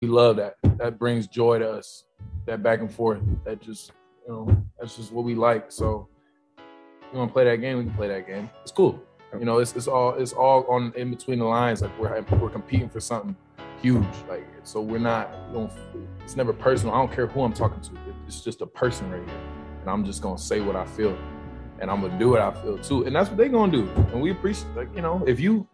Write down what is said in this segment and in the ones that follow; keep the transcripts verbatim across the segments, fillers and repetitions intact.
we love that. That brings joy to us, that back and forth. That just, you know, that's just what we like. So you want to play that game, we can play that game. It's cool. You know, it's it's all it's all on in between the lines. Like we're we're competing for something huge. Like so, we're not. You know, it's never personal. I don't care who I'm talking to. It's just a person right here, and I'm just gonna say what I feel, and I'm gonna do what I feel too. And that's what they're gonna do. And we appreciate. Like you know, if you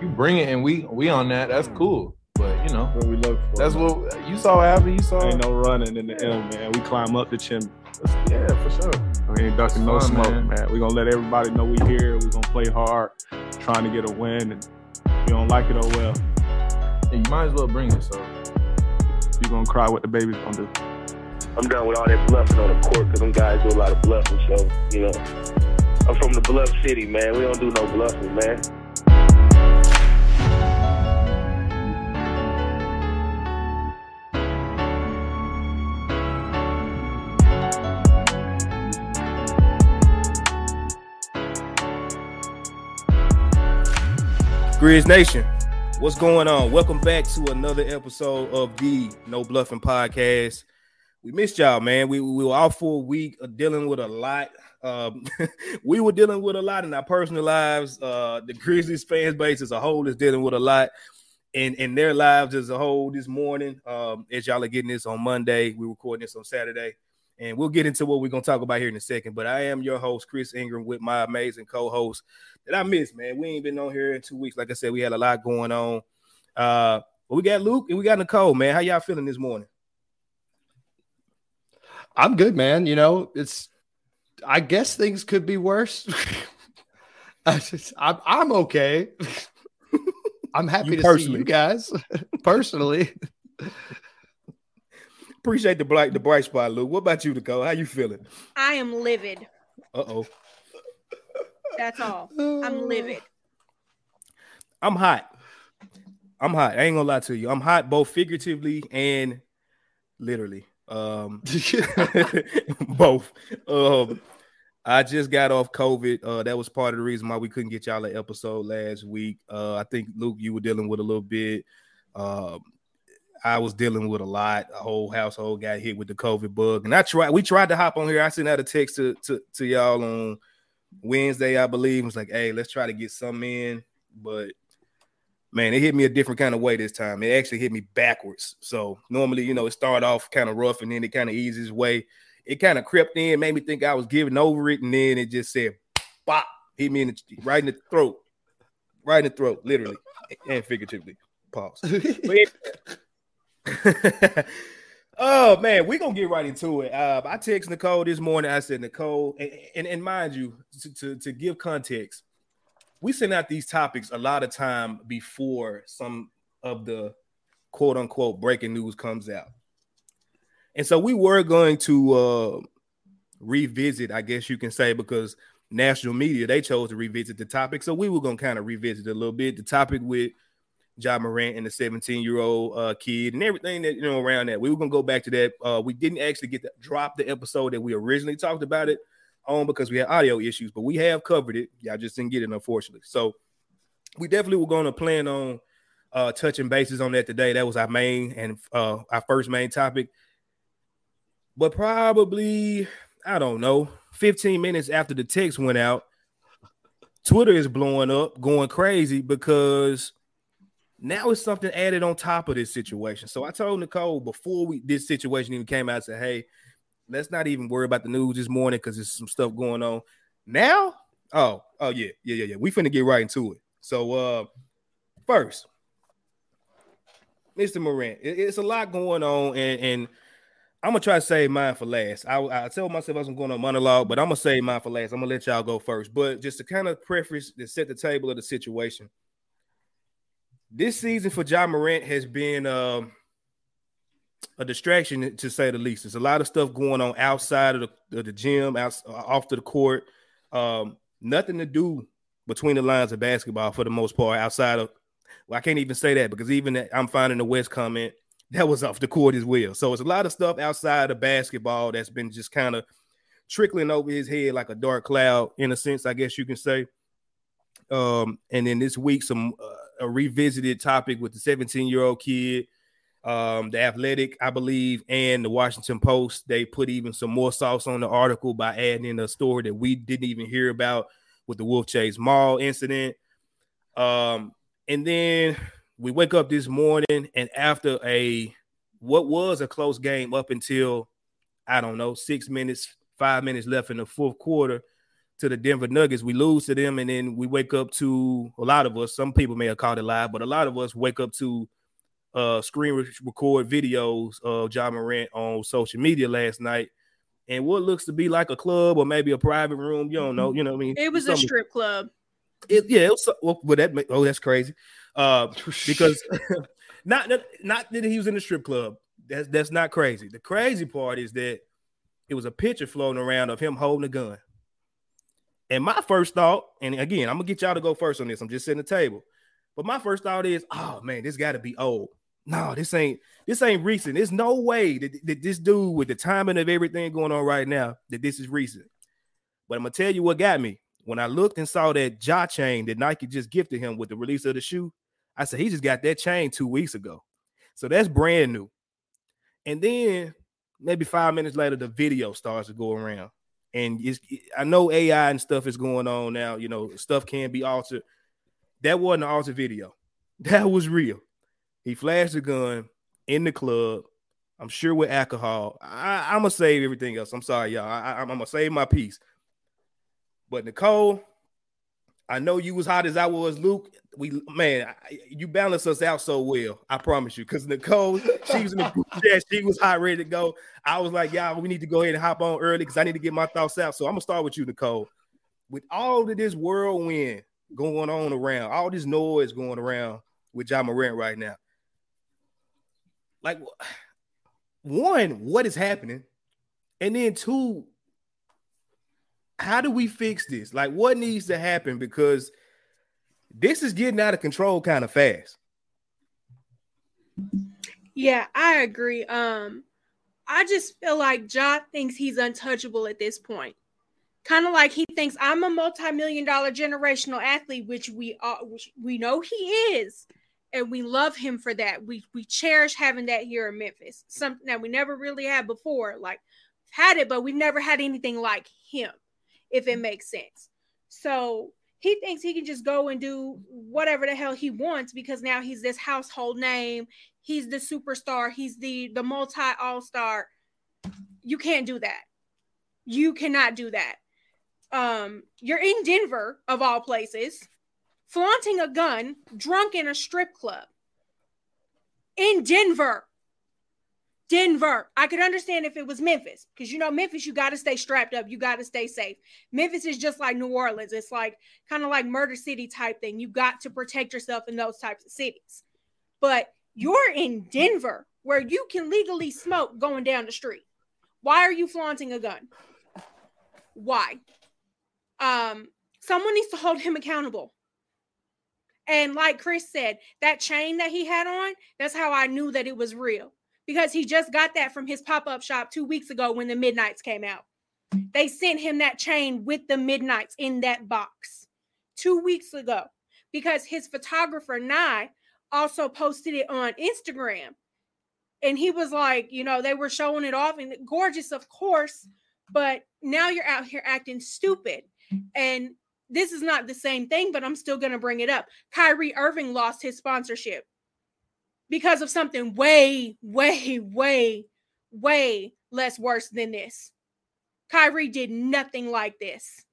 you bring it and we we on that, that's cool. But you know, what we look for, that's man. What you saw happen. You saw. Ain't no running in the yeah. end, man. We climb up the chimney. Yeah, for sure. We ain't ducking no smoke, man. man. We're going to let everybody know we here. We're going to play hard, trying to get a win. And if you don't like it, oh well. And you might as well bring it, so. You're going to cry what the baby's going to do. I'm done with all that bluffing on the court because them guys do a lot of bluffing. So, you know, I'm from the bluff city, man. We don't do no bluffing, man. Grizz Nation, what's going on? Welcome back to another episode of the No Bluffing Podcast. We missed y'all, man. We, we were out for a week dealing with a lot. Um, we were dealing with a lot in our personal lives. Uh, the Grizzlies fan base as a whole is dealing with a lot in, in their lives as a whole this morning. Um, as y'all are getting this on Monday, we're recording this on Saturday. And we'll get into what we're going to talk about here in a second. But I am your host, Chris Ingram, with my amazing co-host that I miss, man. We ain't been on here in two weeks. Like I said, we had a lot going on. Uh, but we got Luke and we got Nicole, man. How y'all feeling this morning? I'm good, man. You know, it's – I guess things could be worse. I just, I'm, I'm okay. I'm happy you to personally. see you guys personally. Appreciate the black, the bright spot, Lou. What about you, Nicole? How you feeling? I am livid. Uh-oh. That's all. I'm livid. I'm hot. I'm hot. I ain't gonna lie to you. I'm hot both figuratively and literally. Um, both. Um, I just got off COVID. Uh, that was part of the reason why we couldn't get y'all an episode last week. Uh, I think, Luke, you were dealing with a little bit. Um, I was dealing with a lot. A whole household got hit with the COVID bug. And I tried, we tried to hop on here. I sent out a text to, to, to y'all on Wednesday, I believe. It was like, hey, let's try to get some in. But man, it hit me a different kind of way this time. It actually hit me backwards. So normally, you know, it started off kind of rough and then it kind of eased its way. It kind of crept in, made me think I was giving over it. And then it just said, bop, hit me in the, right in the throat, right in the throat, literally and figuratively. Pause. Oh man, we're gonna get right into it. Uh, I text Nicole this morning. I said, Nicole, and, and, and mind you, to, to, to give context, we send out these topics a lot of time before some of the quote unquote breaking news comes out. And so we were going to uh, revisit, I guess you can say, because national media they chose to revisit the topic. So we were gonna kind of revisit a little bit the topic with Ja Morant and the seventeen-year-old uh, kid and everything that, you know, around that. We were going to go back to that. Uh, we didn't actually get to drop the episode that we originally talked about it on because we had audio issues, but we have covered it. Y'all just didn't get it, unfortunately. So we definitely were going to plan on uh, touching bases on that today. That was our main and uh, our first main topic. But probably, I don't know, fifteen minutes after the text went out, Twitter is blowing up, going crazy because – now it's something added on top of this situation. So I told Nicole before we this situation even came out, I said, hey, let's not even worry about the news this morning because there's some stuff going on. Now, oh, oh yeah, yeah, yeah, yeah. We finna get right into it. So uh, first, Mister Morant, it, it's a lot going on, and, and I'm going to try to save mine for last. I, I tell myself I was going on monologue, but I'm going to save mine for last. I'm going to let y'all go first. But just to kind of preface and set the table of the situation, this season for Ja Morant has been uh, a distraction, to say the least. There's a lot of stuff going on outside of the, of the gym, out, off to the court. Um, nothing to do between the lines of basketball for the most part outside of – well, I can't even say that because even that I'm finding the West comment, that was off the court as well. So it's a lot of stuff outside of basketball that's been just kind of trickling over his head like a dark cloud in a sense, I guess you can say. Um, and then this week, some uh, – a revisited topic with the seventeen-year-old kid um, The Athletic, I believe, and the Washington Post. They put even some more sauce on the article by adding in a story that we didn't even hear about with the Wolf Chase Mall incident. Um, and then we wake up this morning, and after a what was a close game up until, I don't know, six minutes, five minutes left in the fourth quarter to the Denver Nuggets, we lose to them, and then we wake up to, a lot of us, some people may have called it live, but a lot of us wake up to uh, screen re- record videos of Ja Morant on social media last night, and what looks to be like a club or maybe a private room, you don't know, you know what I mean? It was Something. a strip club. It, yeah, it was, well, but that oh, that's crazy, uh, because not not that he was in the strip club. That's that's not crazy. The crazy part is that it was a picture floating around of him holding a gun. And my first thought, and again, I'm gonna get y'all to go first on this. I'm just setting the table, but my first thought is, oh man, this got to be old. No, this ain't this ain't recent. There's no way that, that this dude, with the timing of everything going on right now, that this is recent. But I'm gonna tell you what got me. When I looked and saw that Ja chain that Nike just gifted him with the release of the shoe, I said, he just got that chain two weeks ago. So that's brand new. And then maybe five minutes later, the video starts to go around. And it's, I know A I and stuff is going on now. You know, stuff can be altered. That wasn't an altered video. That was real. He flashed a gun in the club, I'm sure with alcohol. I, I'm going to save everything else. I'm sorry, y'all. I, I'm going to save my piece. But Nicole, I know you was hot as I was, Luke. We man, I, you balance us out so well. I promise you, because Nicole, she was in the group chat, she was hot, ready to go. I was like, yeah, we need to go ahead and hop on early because I need to get my thoughts out. So I'm gonna start with you, Nicole. With all of this whirlwind going on around, all this noise going around with Ja Morant right now, like, one, what is happening, and then two, how do we fix this? Like, what needs to happen? Because this is getting out of control kind of fast. Yeah, I agree. Um, I just feel like Ja thinks he's untouchable at this point. Kind of like he thinks I'm a multi-million dollar generational athlete, which we are, which we know he is. And we love him for that. We, we cherish having that here in Memphis. Something that we never really had before. Like, had it, but we never had anything like him, if it makes sense. So he thinks he can just go and do whatever the hell he wants because now he's this household name. He's the superstar. He's the, the multi-all-star. You can't do that. You cannot do that. Um, you're in Denver, of all places, flaunting a gun, drunk in a strip club. In Denver. Denver. I could understand if it was Memphis because, you know, Memphis, you got to stay strapped up. You got to stay safe. Memphis is just like New Orleans. It's like kind of like murder city type thing. You got to protect yourself in those types of cities. But you're in Denver where you can legally smoke going down the street. Why are you flaunting a gun? Why? Um, someone needs to hold him accountable. And like Chris said, that chain that he had on, that's how I knew that it was real. Because he just got that from his pop-up shop two weeks ago when the Midnights came out. They sent him that chain with the Midnights in that box two weeks ago. Because his photographer, Nye, also posted it on Instagram. And he was like, you know, they were showing it off. And gorgeous, of course. But now you're out here acting stupid. And this is not the same thing, but I'm still going to bring it up. Kyrie Irving lost his sponsorship. Because of something way, way, way, way less worse than this. Kyrie did nothing like this.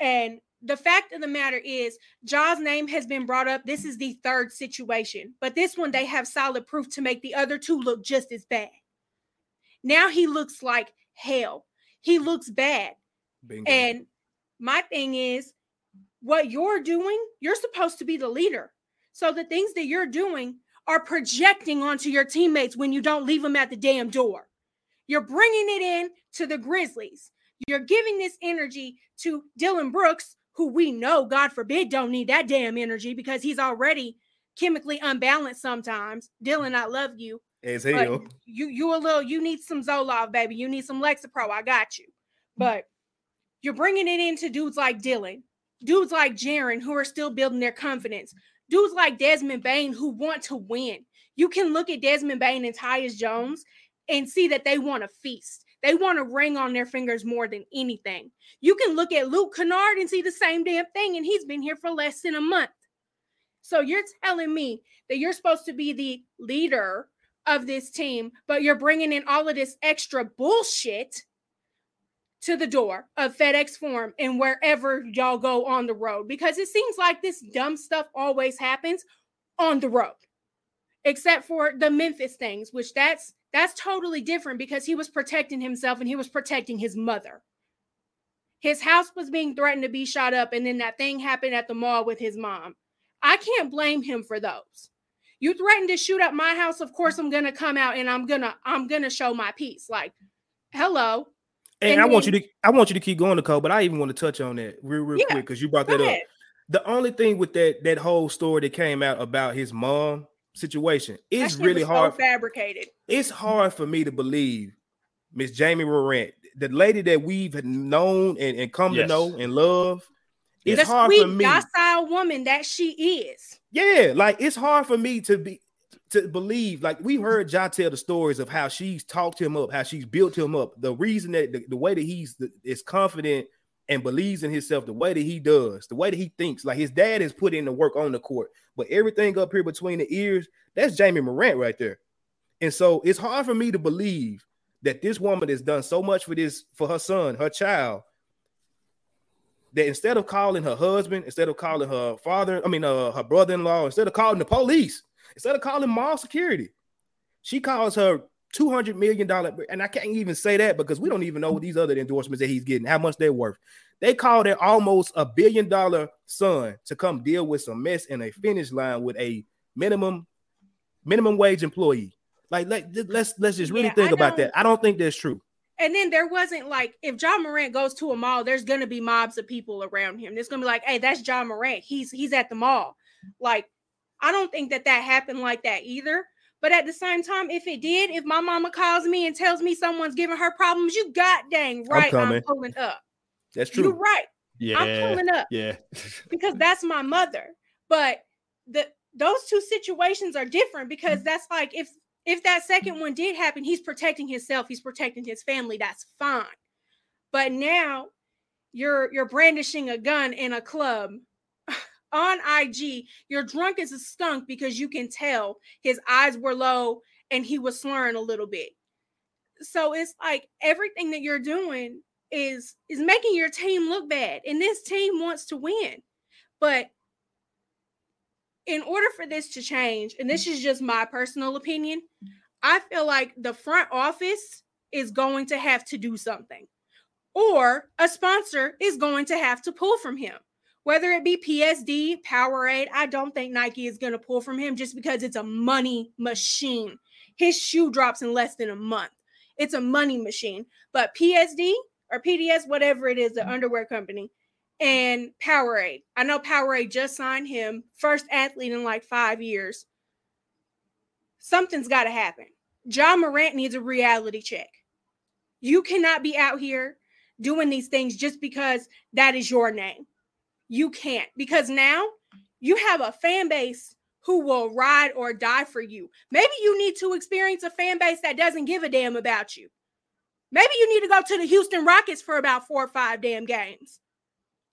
And the fact of the matter is, Ja's name has been brought up. This is the third situation. But this one, they have solid proof to make the other two look just as bad. Now he looks like hell. He looks bad. Bingo. And my thing is, what you're doing, you're supposed to be the leader. So the things that you're doing are projecting onto your teammates when you don't leave them at the damn door. You're bringing it in to the Grizzlies. You're giving this energy to Dillon Brooks, who we know, God forbid, don't need that damn energy because he's already chemically unbalanced sometimes. Dillon, I love you. As hell. You, you a little, you need some Zoloft, baby. You need some Lexapro. I got you. But you're bringing it into dudes like Dillon, dudes like Jaren, who are still building their confidence. Dudes like Desmond Bain who want to win. You can look at Desmond Bain and Tyus Jones and see that they want a feast. They want a ring on their fingers more than anything. You can look at Luke Kennard and see the same damn thing, and he's been here for less than a month. So you're telling me that you're supposed to be the leader of this team, but you're bringing in all of this extra bullshit to the door of FedEx Forum and wherever y'all go on the road, because it seems like this dumb stuff always happens on the road, except for the Memphis things, which that's that's totally different because he was protecting himself and he was protecting his mother. His house was being threatened to be shot up, and then that thing happened at the mall with his mom. I can't blame him for those. You threatened to shoot up my house, of course I'm gonna come out and I'm gonna I'm gonna show my piece. Like, hello. And, and I then, want you to I want you to keep going, Nicole, but I even want to touch on that real, real yeah, quick because you brought that ahead. up. The only thing with that that whole story that came out about his mom situation, it's really hard. So fabricated. It's hard for me to believe Miss Jamie Morant, the lady that we've known and, and come yes. to know and love. It's the hard sweet, for me. docile woman that she is. Yeah, like it's hard for me to be to believe. Like we heard Ja tell the stories of how she's talked him up, how she's built him up. The reason that the, the way that he's the, is confident and believes in himself, the way that he does, the way that he thinks. Like his dad has put in the work on the court, but everything up here between the ears, that's Jamie Morant right there. And so it's hard for me to believe that this woman has done so much for this for her son, her child. That instead of calling her husband, instead of calling her father, I mean, uh, her brother-in-law, instead of calling the police, instead of calling mall security, she calls her two hundred million dollars, and I can't even say that because we don't even know what these other endorsements that he's getting, how much they're worth. They called their almost a billion-dollar son to come deal with some mess in a finish line with a minimum minimum wage employee. Like, like let's let's just really yeah, think I about that. I don't think that's true. And then there wasn't like, if Ja Morant goes to a mall, there's going to be mobs of people around him. There's going to be like, hey, that's Ja Morant. He's he's at the mall. Like, I don't think that that happened like that either. But at the same time, if it did, if my mama calls me and tells me someone's giving her problems, you god dang right I'm, I'm pulling up. That's true. You're right. Yeah. I'm pulling up. Yeah. Because that's my mother. But the those two situations are different because that's like if If that second one did happen, he's protecting himself. He's protecting his family. That's fine. But now you're you're brandishing a gun in a club on I G. You're drunk as a skunk because you can tell his eyes were low and he was slurring a little bit. So it's like everything that you're doing is is making your team look bad. And this team wants to win. But in order for this to change, and this is just my personal opinion, I feel like the front office is going to have to do something, or a sponsor is going to have to pull from him, whether it be P S D, Powerade. I don't think Nike is going to pull from him just because it's a money machine. His shoe drops in less than a month. It's a money machine. But P S D or P D S, whatever it is, the underwear company, and Powerade. I know Powerade just signed him, first athlete in like five years. Something's got to happen. Ja Morant needs a reality check. You cannot be out here doing these things just because that is your name. You can't, because now you have a fan base who will ride or die for you. Maybe you need to experience a fan base that doesn't give a damn about you. Maybe you need to go to the Houston Rockets for about four or five damn games.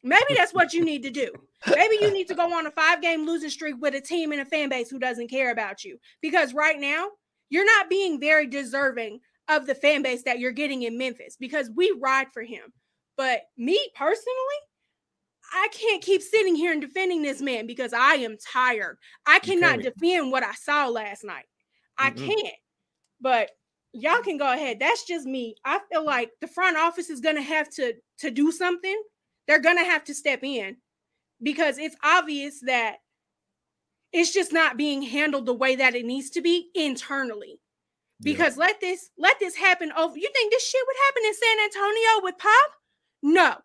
Maybe that's what you need to do. Maybe you need to go on a five-game losing streak with a team and a fan base who doesn't care about you. Because right now, you're not being very deserving of the fan base that you're getting in Memphis, because we ride for him. But me personally, I can't keep sitting here and defending this man because I am tired. I cannot defend what I saw last night. I mm-hmm. can't. But y'all can go ahead. That's just me. I feel like the front office is going to have to to do something. They're going to have to step in because it's obvious that it's just not being handled the way that it needs to be internally. Because yeah. let this let this happen over. You think this shit would happen in San Antonio with Pop? No.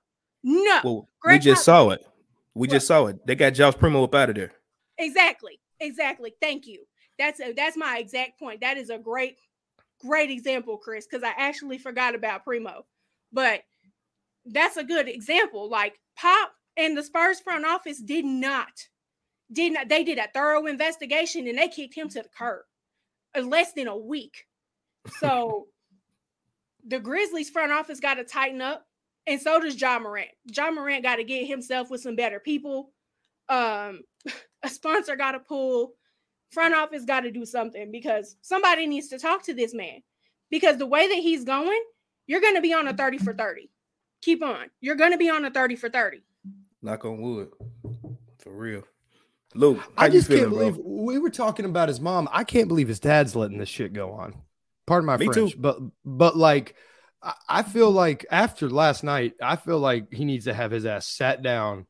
No. Well, we just Pop- saw it. We what? just saw it. They got Josh Primo up out of there. Exactly. Exactly. Thank you. That's a, that's my exact point. That is a great great example, Chris, cuz I actually forgot about Primo. But that's a good example. Like Pop and the Spurs front office did not, did not, they did a thorough investigation and they kicked him to the curb. less than a week. So the Grizzlies front office got to tighten up, and so does Ja Morant. Ja Morant got to get himself with some better people. Um, a sponsor got to pull. Front office got to do something, because somebody needs to talk to this man, because the way that he's going, you're going to be on a thirty for thirty. Keep on. You're going to be on a thirty for thirty. Knock on wood. For real. Luke, how I just you feeling, can't believe bro? We were talking about his mom. I can't believe his dad's letting this shit go on. Pardon my Me French, too. but but like I feel like after last night, I feel like he needs to have his ass sat down,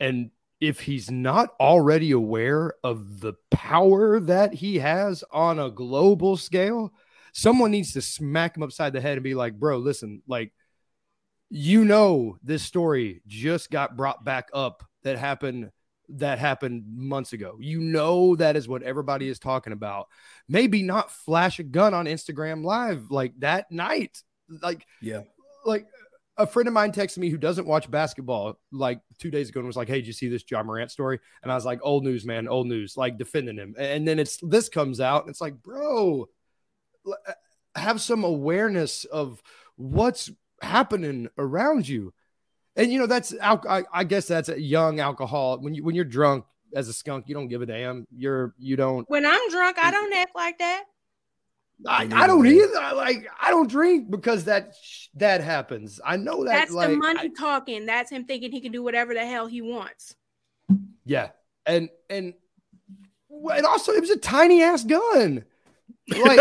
and if he's not already aware of the power that he has on a global scale, someone needs to smack him upside the head and be like, bro, listen, like, you know, this story just got brought back up that happened that happened months ago. You know, that is what everybody is talking about. Maybe not flash a gun on Instagram Live like that night. Like, yeah, like a friend of mine texted me who doesn't watch basketball like two days ago and was like, hey, did you see this Ja Morant story? And I was like, old news, man, old news, like defending him. And then it's this comes out and it's like, bro, have some awareness of what's happening around you. And, you know, that's, I, I guess that's a young alcohol. When you, when you're drunk as a skunk, you don't give a damn. You're, you don't. When I'm drunk, I don't act like that. I, I don't either. I, like, I don't drink because that, that happens. I know that. That's like, the money I, talking. That's him thinking he can do whatever the hell he wants. Yeah. And, and, and also it was a tiny ass gun. Like,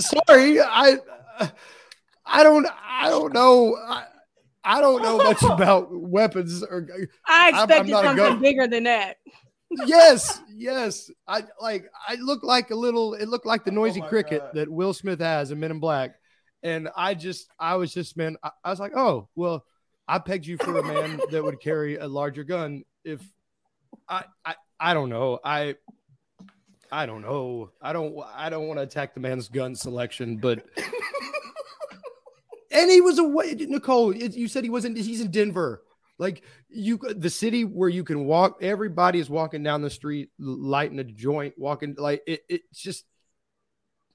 sorry. I, I don't, I don't know. I, I don't know much about weapons. Or I expected I'm, I'm something bigger than that. Yes, yes. I like. I look like a little. It looked like the noisy oh cricket God. that Will Smith has in Men in Black. And I just, I was just, man. I, I was like, oh, well, I pegged you for a man that would carry a larger gun. If I, I, I don't know. I, I don't know. I don't. I don't want to attack the man's gun selection, but. And he was away, Nicole. You said he wasn't. He's in Denver, like you, the city where you can walk. Everybody is walking down the street, lighting a joint, walking like it. It's just,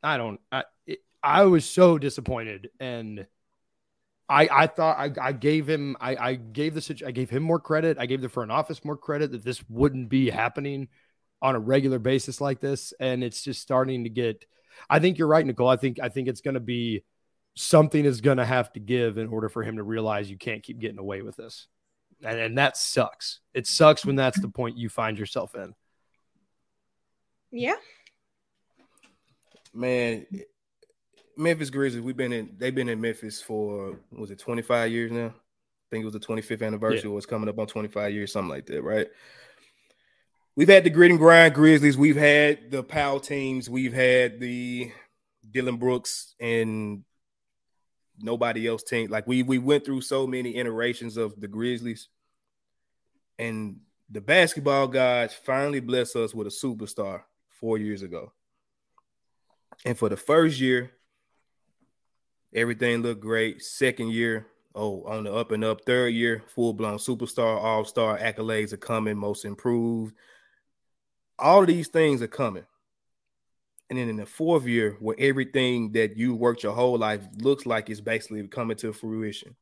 I don't. I it, I was so disappointed, and I I thought I, I gave him I I gave the I gave him more credit. I gave the front office more credit that this wouldn't be happening on a regular basis like this, and it's just starting to get. I think you're right, Nicole. I think I think it's going to be. Something is going to have to give in order for him to realize you can't keep getting away with this. And, and that sucks. It sucks when that's the point you find yourself in. Yeah. Man, Memphis Grizzlies, we've been in, they've been in Memphis for, was it twenty-five years now? I think it was the twenty-fifth anniversary. Yeah. Or it's coming up on twenty-five years, something like that, right? We've had the grit and grind Grizzlies. We've had the Powell teams. We've had the Dillon Brooks and nobody else team. Like we we went through so many iterations of the Grizzlies, and the basketball gods finally blessed us with a superstar four years ago. And for the first year, everything looked great. Second year, oh, on the up and up. Third year, full-blown superstar, all-star, accolades are coming, most improved. All of these things are coming. And then in the fourth year, where everything that you worked your whole life looks like it's basically coming to fruition,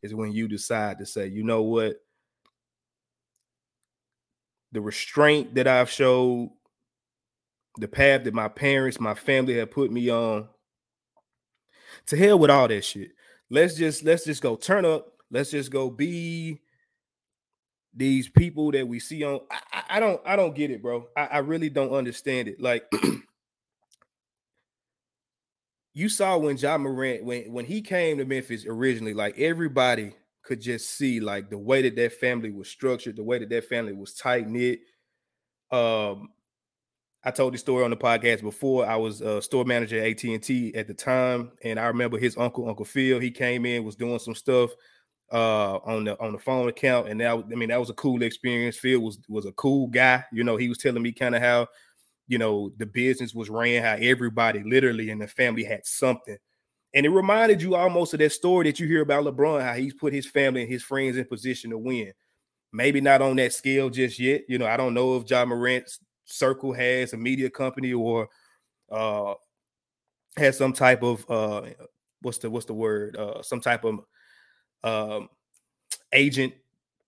is when you decide to say, you know what? The restraint that I've showed, the path that my parents, my family have put me on, to hell with all that shit. Let's just let's just go turn up. Let's just go be these people that we see on. I, I don't I don't get it, bro. I, I really don't understand it. Like. You saw when Ja Morant, when, when he came to Memphis originally, like everybody could just see like the way that that family was structured, the way that that family was tight-knit. Um, I told this story on the podcast before. I was a store manager at A T and T at the time, and I remember his uncle, Uncle Phil, he came in, was doing some stuff uh, on the on the phone account, and that, I mean, that was a cool experience. Phil was, was a cool guy. You know, he was telling me kind of how, you know, the business was ran, how everybody literally in the family had something. And it reminded you almost of that story that you hear about LeBron, how he's put his family and his friends in position to win. Maybe not on that scale just yet. You know, I don't know if Ja Morant's circle has, a media company, or uh, has some type of uh, what's the what's the word? Uh, some type of um, agent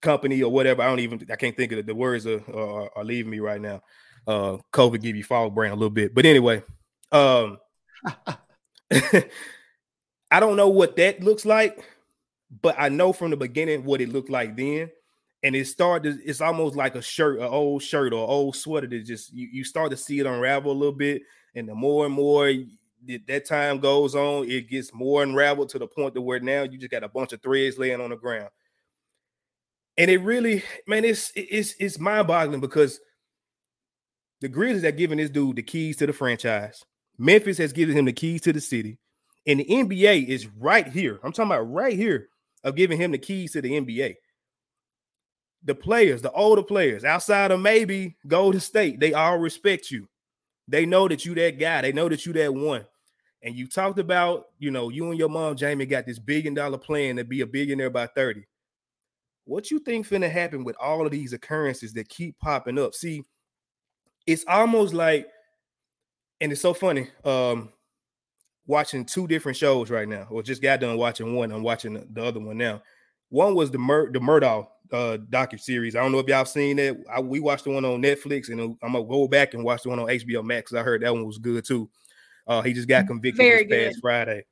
company or whatever. I don't even I can't think of it. The words are, are, are leaving me right now. Uh, COVID give you fog brain a little bit, but anyway, um, I don't know what that looks like, but I know from the beginning what it looked like then. And it started, it's almost like a shirt, an old shirt or old sweater that just, you, you start to see it unravel a little bit. And the more and more that time goes on, it gets more unraveled to the point to where now you just got a bunch of threads laying on the ground. And it really, man, it's, it's, it's mind boggling because the Grizzlies are giving this dude the keys to the franchise. Memphis has given him the keys to the city. And the N B A is right here. I'm talking about right here of giving him the keys to the N B A. The players, the older players, outside of maybe Golden State, they all respect you. They know that you that guy. They know that you that one. And you talked about, you know, you and your mom, Jamie, got this billion dollar plan to be a billionaire by thirty. What you think finna happen with all of these occurrences that keep popping up? See, it's almost like, and it's so funny, um, watching two different shows right now, or just got done watching one. I'm watching the other one now. One was the Mur- the Murdaugh uh, docuseries. I don't know if y'all seen that. I, we watched the one on Netflix, and I'm going to go back and watch the one on H B O Max. I heard that one was good, too. Uh, he just got convicted Very this good. past Friday.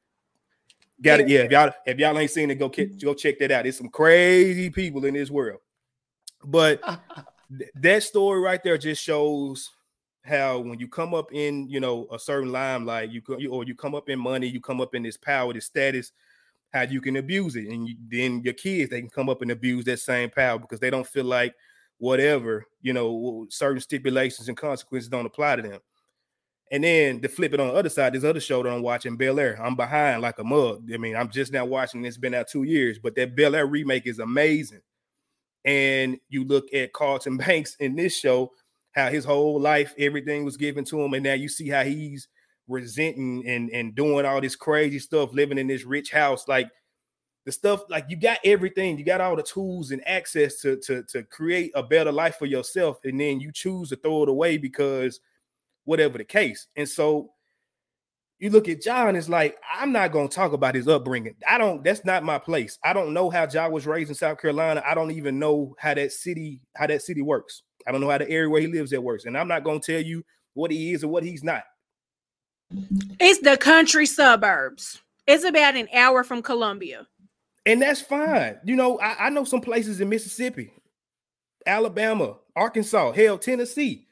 Got it. Yeah, if y'all, if y'all ain't seen it, go, ke- go check that out. There's some crazy people in this world. But th- that story right there just shows how when you come up in, you know, a certain limelight, you, co- you or you come up in money, you come up in this power, this status, how you can abuse it. And you, then your kids, they can come up and abuse that same power because they don't feel like whatever, you know, certain stipulations and consequences don't apply to them. And then to flip it on the other side, this other show that I'm watching, Bel Air, I'm behind like a mug. I mean, I'm just now watching. It's been out two years, but that Bel Air remake is amazing. And you look at Carlton Banks in this show, how his whole life, everything was given to him. And now you see how he's resenting and and doing all this crazy stuff, living in this rich house, like the stuff, like you got everything, you got all the tools and access to to to create a better life for yourself, and then you choose to throw it away because whatever the case. And so you look at Ja, it's like, I'm not going to talk about his upbringing. I don't, that's not my place. I don't know how Ja was raised in South Carolina. I don't even know how that city how that city works. I don't know how the area where he lives that works, and I'm not going to tell you what he is or what he's not. It's the country suburbs. It's about an hour from Columbia. And that's fine. You know, I, I know some places in Mississippi, Alabama, Arkansas, hell, Tennessee,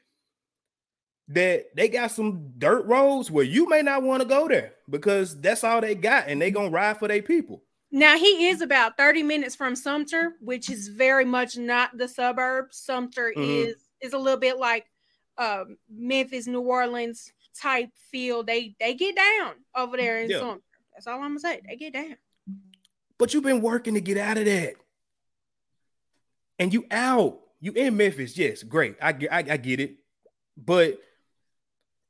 that they got some dirt roads where you may not want to go there because that's all they got, and they going to ride for their people. Now, he is about thirty minutes from Sumter, which is very much not the suburbs. Sumter mm-hmm. is, is a little bit like um, Memphis, New Orleans type feel. They they get down over there in yeah. Sumter. That's all I'm gonna say. They get down. But you've been working to get out of that, and you out. You in Memphis, yes, great. I get, I, I get it, but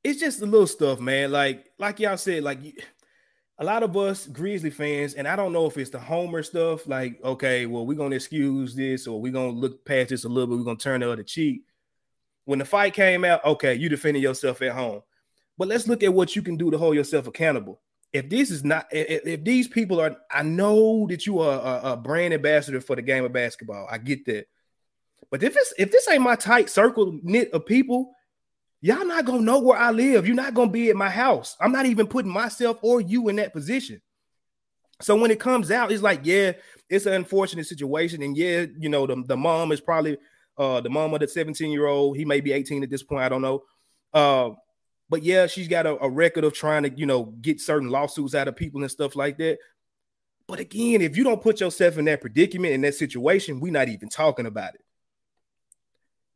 it's just the little stuff, man. Like like y'all said, like you, a lot of us Grizzly fans, and I don't know if it's the Homer stuff. Like, okay, well, we're gonna excuse this, or we're gonna look past this a little bit. We're gonna turn the other cheek. When the fight came out, okay, you defended yourself at home. But let's look at what you can do to hold yourself accountable. If this is not, if, if these people are, I know that you are a, a brand ambassador for the game of basketball. I get that. But if it's, if this ain't my tight circle knit of people, y'all not going to know where I live. You're not going to be at my house. I'm not even putting myself or you in that position. So when it comes out, it's like, yeah, it's an unfortunate situation. And yeah, you know, the, the mom is probably uh, the mom of the seventeen year old. He may be eighteen at this point. I don't know. Uh, But yeah, she's got a, a record of trying to, you know, get certain lawsuits out of people and stuff like that. But again, if you don't put yourself in that predicament, in that situation, we're not even talking about it.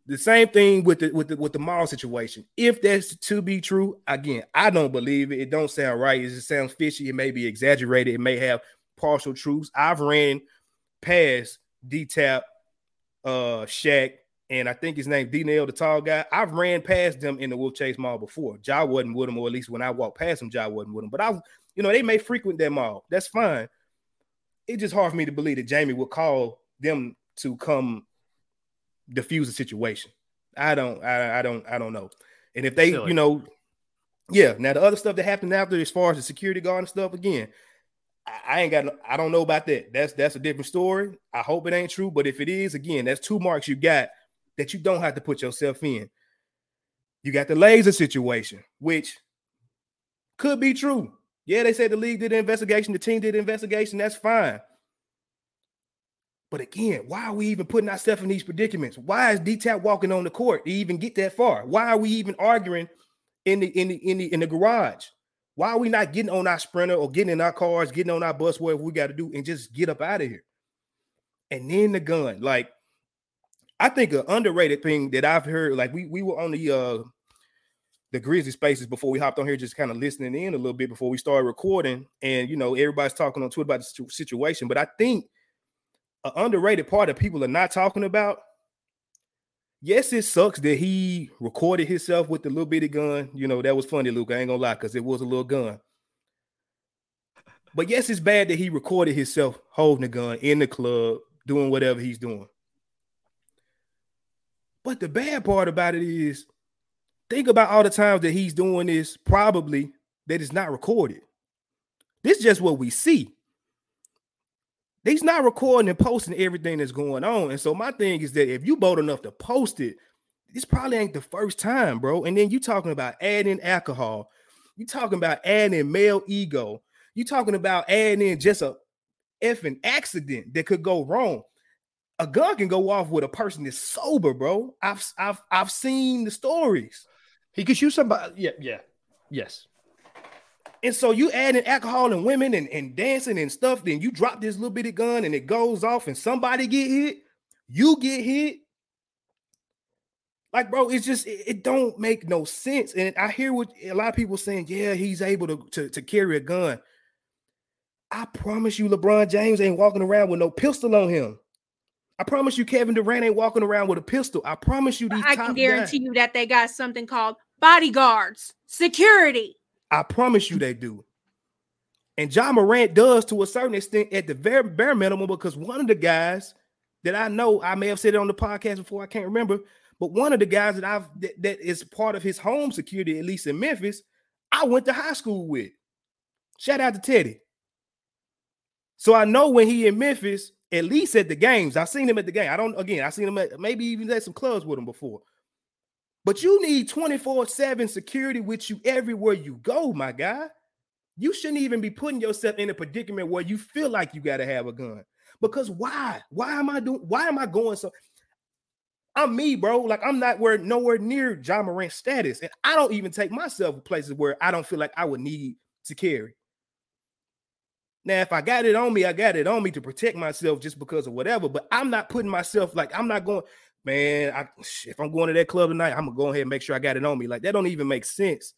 The same thing with the with the, with the mall situation. If that's to be true, again, I don't believe it. It don't sound right. It just sounds fishy. It may be exaggerated. It may have partial truths. I've ran past D-Tap, uh, Shaq, and I think his name, D-Nail, the tall guy. I've ran past them in the Wolf Chase Mall before. Ja wasn't with him, or at least when I walked past him, Ja wasn't with him. But, I, you know, they may frequent that mall. That's fine. It's just hard for me to believe that Jamie would call them to come diffuse the situation. I don't, I, I don't, I don't know. And if they, Silly. you know, yeah. Now the other stuff that happened after, as far as the security guard and stuff, again, I, I ain't got, I don't know about that. That's that's a different story. I hope it ain't true, but if it is, again, that's two marks you got that you don't have to put yourself in. You got the laser situation, which could be true. Yeah, they said the league did an investigation, the team did an investigation. That's fine. But again, why are we even putting ourselves in these predicaments? Why is D-Tap walking on the court to even get that far? Why are we even arguing in the in the in the in the garage? Why are we not getting on our sprinter or getting in our cars, getting on our bus, whatever we got to do, and just get up out of here? And then the gun, like I think an underrated thing that I've heard, like we we were on the uh, the Grizzly Spaces before we hopped on here, just kind of listening in a little bit before we started recording, and you know everybody's talking on Twitter about the situation, but I think an underrated part that people are not talking about. Yes, it sucks that he recorded himself with the little bitty gun. You know, that was funny, Luke. I ain't gonna lie, because it was a little gun. But yes, it's bad that he recorded himself holding the gun in the club, doing whatever he's doing. But the bad part about it is, think about all the times that he's doing this, probably, that is not recorded. This is just what we see. He's not recording and posting everything that's going on. And so my thing is that if you bold enough to post it, this probably ain't the first time, bro. And then you talking about adding alcohol. You talking about adding male ego. You talking about adding in just a effing accident that could go wrong. A gun can go off with a person that's sober, bro. I've I've I've seen the stories. He could shoot somebody. Yeah, yeah, yes. And so you adding alcohol and women and, and dancing and stuff, then you drop this little bitty gun and it goes off and somebody get hit, you get hit. Like, bro, it's just, it, it don't make no sense. And I hear what a lot of people saying, yeah, he's able to, to, to carry a gun. I promise you LeBron James ain't walking around with no pistol on him. I promise you Kevin Durant ain't walking around with a pistol. I promise you these I can guarantee guys. you that they got something called bodyguards, security. I promise you they do. And Ja Morant does to a certain extent at the very bare minimum, because one of the guys that I know, I may have said it on the podcast before, I can't remember, but one of the guys that I've that, that is part of his home security, at least in Memphis, I went to high school with. Shout out to Teddy. So I know when he in Memphis, at least at the games, I've seen him at the game. I don't, again, I've seen him at, maybe even at some clubs with him before. But you need twenty-four seven security with you everywhere you go, my guy. You shouldn't even be putting yourself in a predicament where you feel like you got to have a gun. Because why? Why am I doing? Why am I going so? I'm me, bro. Like I'm not where nowhere near Ja Morant's status, and I don't even take myself to places where I don't feel like I would need to carry. Now, if I got it on me, I got it on me to protect myself just because of whatever. But I'm not putting myself like I'm not going. Man, I, if I'm going to that club tonight, I'm going to go ahead and make sure I got it on me. Like, that don't even make sense.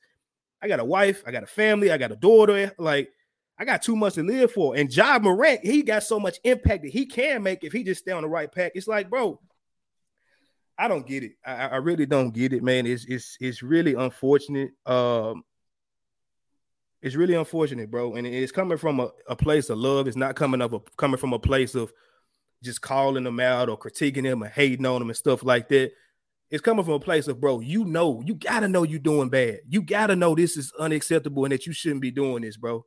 I got a wife. I got a family. I got a daughter. Like, I got too much to live for. And Ja Morant, he got so much impact that he can make if he just stay on the right path. It's like, bro, I don't get it. I, I really don't get it, man. It's it's it's really unfortunate. Um, it's really unfortunate, bro. And it's coming from a, a place of love. It's not coming up a, coming from a place of just calling them out or critiquing them or hating on them and stuff like that. It's coming from a place of, bro, you know, you got to know you're doing bad. You got to know this is unacceptable and that you shouldn't be doing this, bro.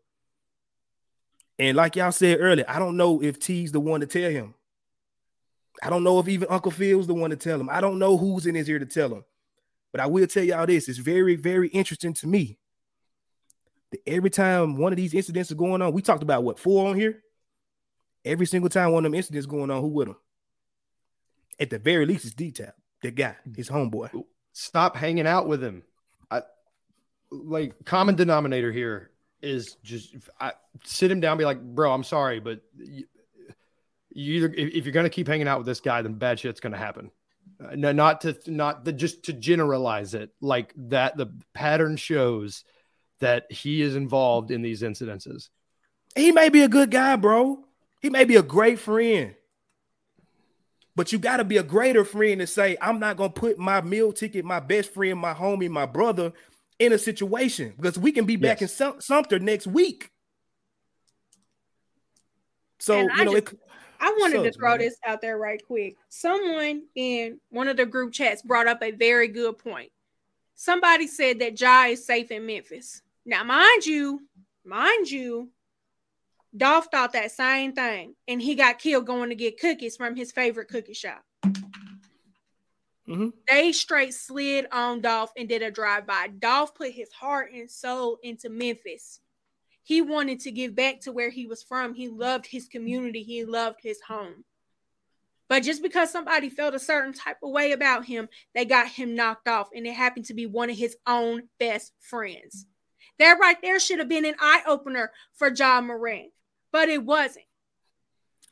And like y'all said earlier, I don't know if T's the one to tell him. I don't know if even Uncle Phil's the one to tell him. I don't know who's in his ear to tell him. But I will tell y'all this. It's very, very interesting to me that every time one of these incidents are going on, we talked about, what, four on here? Every single time one of them incidents going on, who with him? At the very least, it's D-Tap, the guy, his homeboy. Stop hanging out with him. I like common denominator here is just I, sit him down, and be like, bro, I'm sorry, but you, you either if, if you're gonna keep hanging out with this guy, then bad shit's gonna happen. Uh, no, not to not the just to generalize it like that. The pattern shows that he is involved in these incidences. He may be a good guy, bro. He may be a great friend, but you got to be a greater friend to say, I'm not going to put my meal ticket, my best friend, my homie, my brother in a situation, because we can be yes. back in Sum- Sumter next week. So, and you I know, just, it, I wanted so to throw this out there right quick. Someone in one of the group chats brought up a very good point. Somebody said that Ja is safe in Memphis. Now, mind you, mind you, Dolph thought that same thing, and he got killed going to get cookies from his favorite cookie shop. Mm-hmm. They straight slid on Dolph and did a drive-by. Dolph put his heart and soul into Memphis. He wanted to give back to where he was from. He loved his community. He loved his home. But just because somebody felt a certain type of way about him, they got him knocked off, and it happened to be one of his own best friends. That right there should have been an eye-opener for Ja Morant, but it wasn't.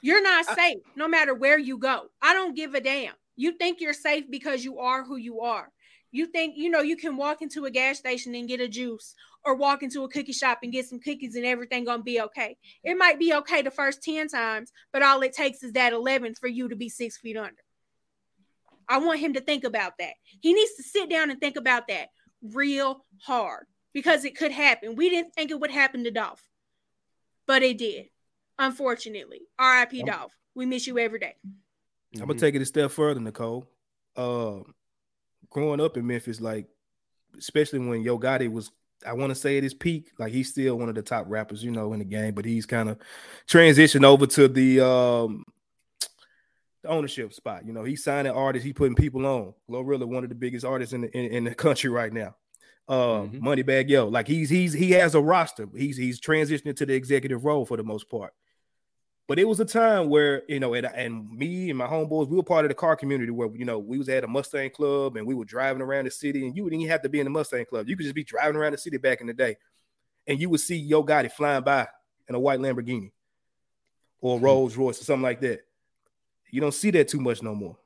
You're not safe no matter where you go. I don't give a damn. You think you're safe because you are who you are. You think, you know, you can walk into a gas station and get a juice, or walk into a cookie shop and get some cookies and everything gonna be okay. It might be okay the first ten times, but all it takes is that eleventh for you to be six feet under. I want him to think about that. He needs to sit down and think about that real hard, because it could happen. We didn't think it would happen to Dolph, but it did. Unfortunately, R I P Dolph. We miss you every day. I'm gonna take it a step further, Nicole. Uh, growing up in Memphis, like especially when Yo Gotti was, I want to say at his peak, like he's still one of the top rappers, you know, in the game, but he's kind of transitioned over to the um, the ownership spot. You know, he's signing artists, he's putting people on. Glorilla, one of the biggest artists in the in, in the country right now. Uh, mm-hmm. Moneybag Yo, like he's he's he has a roster. He's he's transitioning to the executive role for the most part. But it was a time where, you know, and, and me and my homeboys, we were part of the car community where, you know, we was at a Mustang club and we were driving around the city, and you wouldn't even have to be in the Mustang club. You could just be driving around the city back in the day, and you would see Yo Gotti flying by in a white Lamborghini or Rolls Royce or something like that. You don't see that too much no more,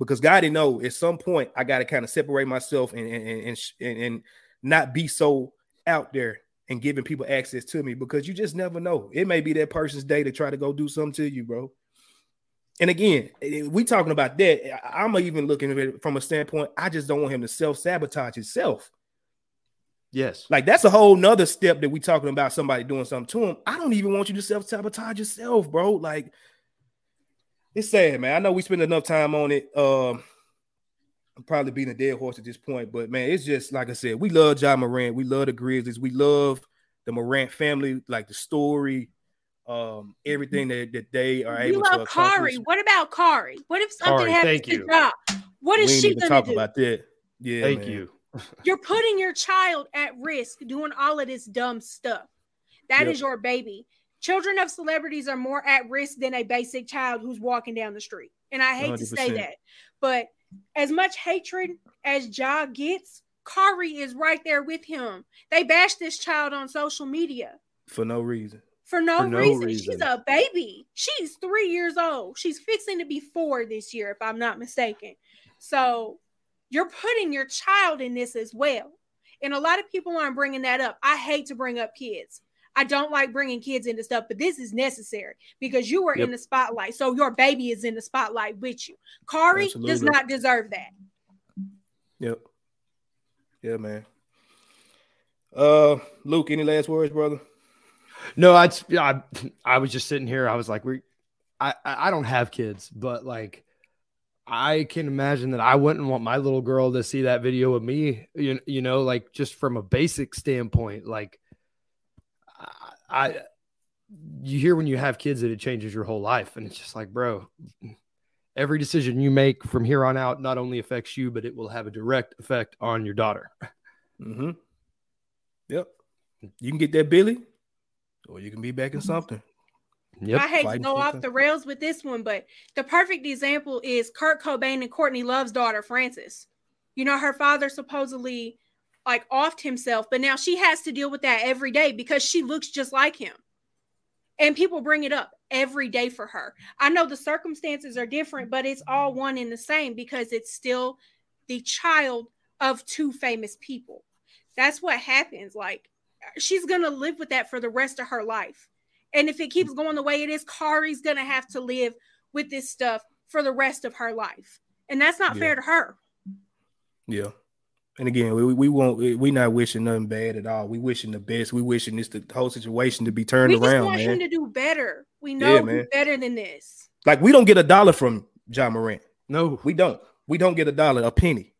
because Gotti know at some point I got to kind of separate myself and and, and and and not be so out there and giving people access to me, because you just never know. It may be that person's day to try to go do something to you, bro. And again, we talking about that. I'm even looking at it from a standpoint, I just don't want him to self-sabotage himself. Yes. Like that's a whole nother step that we talking about somebody doing something to him. I don't even want you to self-sabotage yourself, bro. Like it's sad, man. I know we spend enough time on it. Um, I'm probably being a dead horse at this point, but man, it's just like I said, we love Ja Morant, we love the Grizzlies, we love the Morant family, like the story, um, everything that, that they are able to accomplish. We love Kari. What about Kari? What if something happens to Ja? What is she gonna talk do? About that? Yeah, thank you. You're putting your child at risk doing all of this dumb stuff. That yep. is your baby. Children of celebrities are more at risk than a basic child who's walking down the street, and I hate one hundred percent to say that, but. As much hatred as Ja gets, Kari is right there with him. They bash this child on social media. For no reason. For no, For no reason. reason. She's a baby. She's three years old. She's fixing to be four this year, if I'm not mistaken. So you're putting your child in this as well. And a lot of people aren't bringing that up. I hate to bring up kids. I don't like bringing kids into stuff, but this is necessary because you were yep. in the spotlight. So your baby is in the spotlight with you. Kari Absolutely. does not deserve that. Yep. Yeah, man. Uh, Luke, any last words, brother? No, I, I, I was just sitting here. I was like, we, I, I don't have kids, but like, I can imagine that I wouldn't want my little girl to see that video of me, you, you know, like just from a basic standpoint, like, I, you hear when you have kids that it changes your whole life, and it's just like, bro, every decision you make from here on out not only affects you, but it will have a direct effect on your daughter. Mm-hmm. Yep. You can get that Billy, or you can be back in something. Yep. I hate to go off the rails with this one, but the perfect example is Kurt Cobain and Courtney Love's daughter, Frances. You know, her father supposedly like offed himself, but now she has to deal with that every day because she looks just like him. And people bring it up every day for her. I know the circumstances are different, but it's all one and the same because it's still the child of two famous people. That's what happens. Like she's going to live with that for the rest of her life. And if it keeps going the way it is, Kari's going to have to live with this stuff for the rest of her life. And that's not yeah. fair to her. Yeah. And again, we we won't we not wishing nothing bad at all. We wishing the best. We wishing this the whole situation to be turned around. We just around, want man. him to do better. We know yeah, he's better than this. Like, we don't get a dollar from Ja Morant. No, we don't. We don't get a dollar, a penny.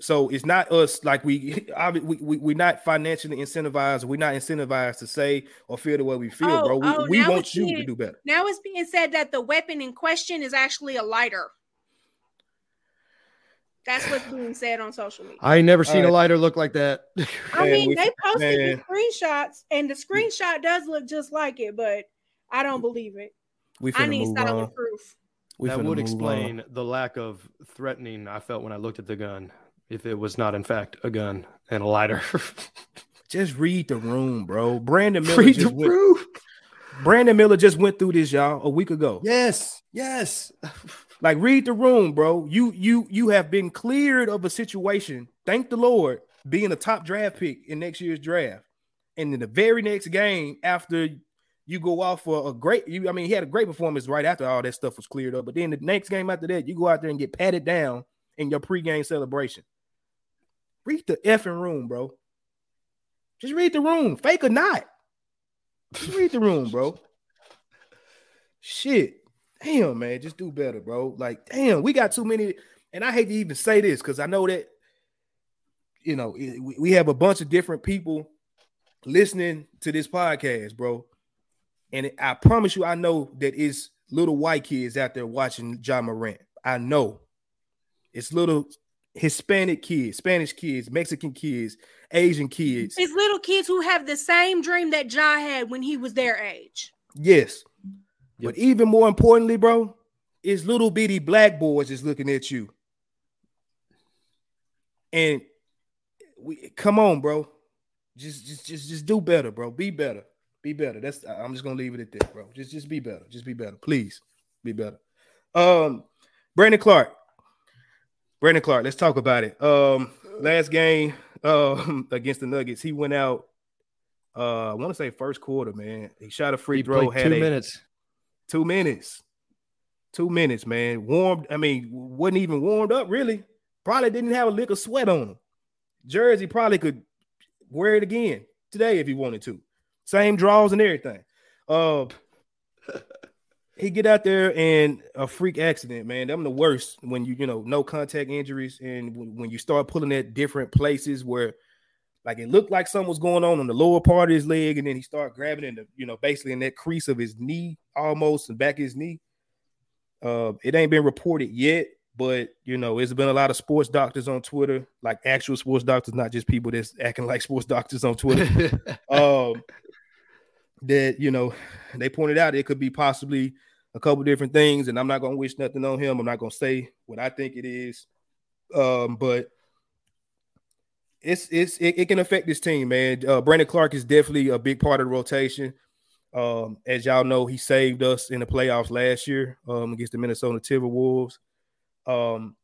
So it's not us. Like we, I, we, we, we're not financially incentivized. We're not incentivized to say or feel the way we feel, oh, bro. We, oh, we want you being, to do better. Now it's being said that the weapon in question is actually a lighter. That's what's being said on social media. I ain't never seen right. a lighter look like that. I mean, they posted Man. the screenshots, and the screenshot does look just like it, but I don't believe it. We I need solid proof. We that would explain on. the lack of threatening I felt when I looked at the gun, if it was not, in fact, a gun and a lighter. Just read the room, bro. Brandon Miller read just the went, room. Brandon Miller just went through this, y'all, a week ago. Yes, yes. Like, read the room, bro. You you you have been cleared of a situation, thank the Lord, being a top draft pick in next year's draft. And in the very next game, after you go out for a great, you, I mean, he had a great performance right after all that stuff was cleared up. But then the next game after that, you go out there and get patted down in your pregame celebration. Read the effing room, bro. Just read the room, fake or not. Just read the room, bro. Shit. Damn, man, just do better, bro. Like, damn, we got too many. And I hate to even say this because I know that, you know, we have a bunch of different people listening to this podcast, bro. And I promise you, I know that it's little white kids out there watching Ja Morant. I know. It's little Hispanic kids, Spanish kids, Mexican kids, Asian kids. It's little kids who have the same dream that Ja had when he was their age. Yes. But even more importantly, bro, is little bitty black boys is looking at you. And we come on, bro. Just just just just do better, bro. Be better. Be better. That's I'm just gonna leave it at that, bro. Just just be better. Just be better. Please be better. Um, Brandon Clark. Brandon Clark, let's talk about it. Um, last game um against the Nuggets, he went out. Uh, I want to say first quarter, man. He shot a free he throw, had two a, minutes. Two minutes. Two minutes, man. Warmed. I mean, wasn't even warmed up, really. Probably didn't have a lick of sweat on him. Jersey probably could wear it again today if he wanted to. Same draws and everything. Uh, he get out there and a freak accident, man. I'm the worst when you, you know, no contact injuries. And when you start pulling at different places where, like, it looked like something was going on on the lower part of his leg, and then he started grabbing in the, you know, basically in that crease of his knee almost and back of his knee. Uh, it ain't been reported yet, but, you know, it's been a lot of sports doctors on Twitter, like actual sports doctors, not just people that's acting like sports doctors on Twitter, um, that, you know, they pointed out it could be possibly a couple different things, and I'm not going to wish nothing on him. I'm not going to say what I think it is, um, but It's it's it, it can affect this team, man. Uh, Brandon Clark is definitely a big part of the rotation. Um, as y'all know, he saved us in the playoffs last year um, against the Minnesota Timberwolves. Um,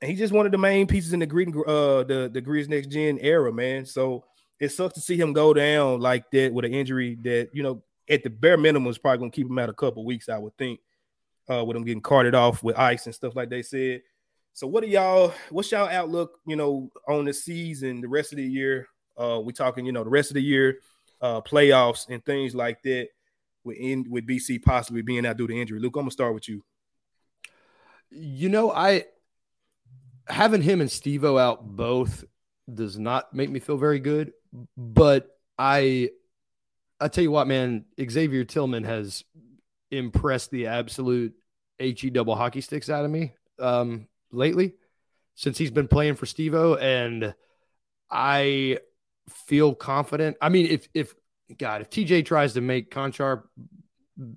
and he just one of the main pieces in the green, uh, the the Grizz Next Gen era, man. So it sucks to see him go down like that with an injury that, you know, at the bare minimum is probably gonna keep him out a couple weeks, I would think, uh, with him getting carted off with ice and stuff like they said. So what are y'all, what's y'all outlook, you know, on the season, the rest of the year? Uh, we talking, you know, the rest of the year, uh, playoffs and things like that with, in, with B C possibly being out due to injury. Luke, I'm going to start with you. You know, I having him and Steve-O out both does not make me feel very good, but I, I tell you what, man, Xavier Tillman has impressed the absolute H E double hockey sticks out of me. Um, lately since he's been playing for Steve-O, and I feel confident. I mean, if, if God, if T J tries to make Konchar,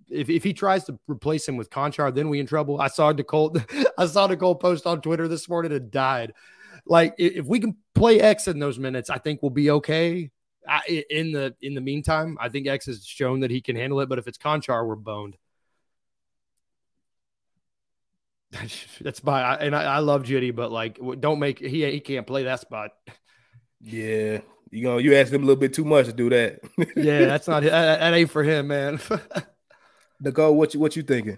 if, if he tries to replace him with Konchar, then we in trouble. I saw Nicole, I saw Nicole post on Twitter this morning and died. Like, if we can play X in those minutes, I think we'll be okay. I, in the, in the meantime, I think X has shown that he can handle it, but if it's Konchar, we're boned. That's my and I, I love Jitty, but like, don't make he he can't play that spot. Yeah, you know, you asked him a little bit too much to do that. Yeah, that's not that, that ain't for him, man. Nicole, what you what you thinking?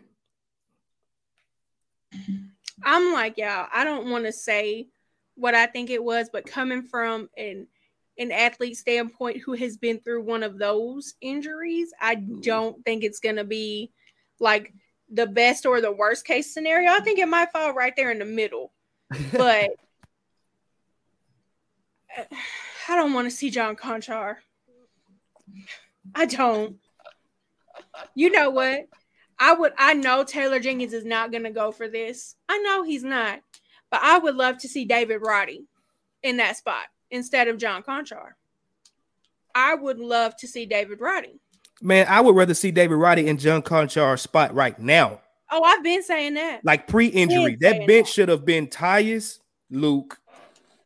I'm like, y'all, I don't want to say what I think it was, but coming from an an athlete standpoint who has been through one of those injuries, I don't think it's going to be like the best or the worst case scenario. I think it might fall right there in the middle. But I don't want to see John Konchar. I don't. You know what? I would. I know Taylor Jenkins is not going to go for this. I know he's not. But I would love to see David Roddy in that spot instead of John Konchar. I would love to see David Roddy. Man, I would rather see David Roddy in John Konchar's spot right now. Oh, I've been saying that. Like pre-injury. That bench should have been Tyus, Luke,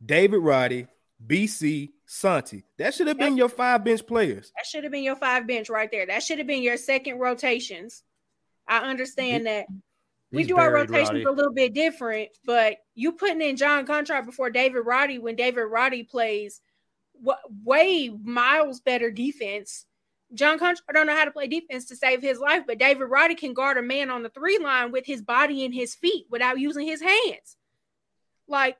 David Roddy, B C, Santi. That should have been your five bench players. That should have been your five bench right there. That should have been your second rotations. I understand that. We He's do our rotations Roddy. a little bit different, but you putting in John Konchar before David Roddy when David Roddy plays w- way miles better defense. John Konchar don't know how to play defense to save his life, but David Roddy can guard a man on the three line with his body and his feet without using his hands. Like,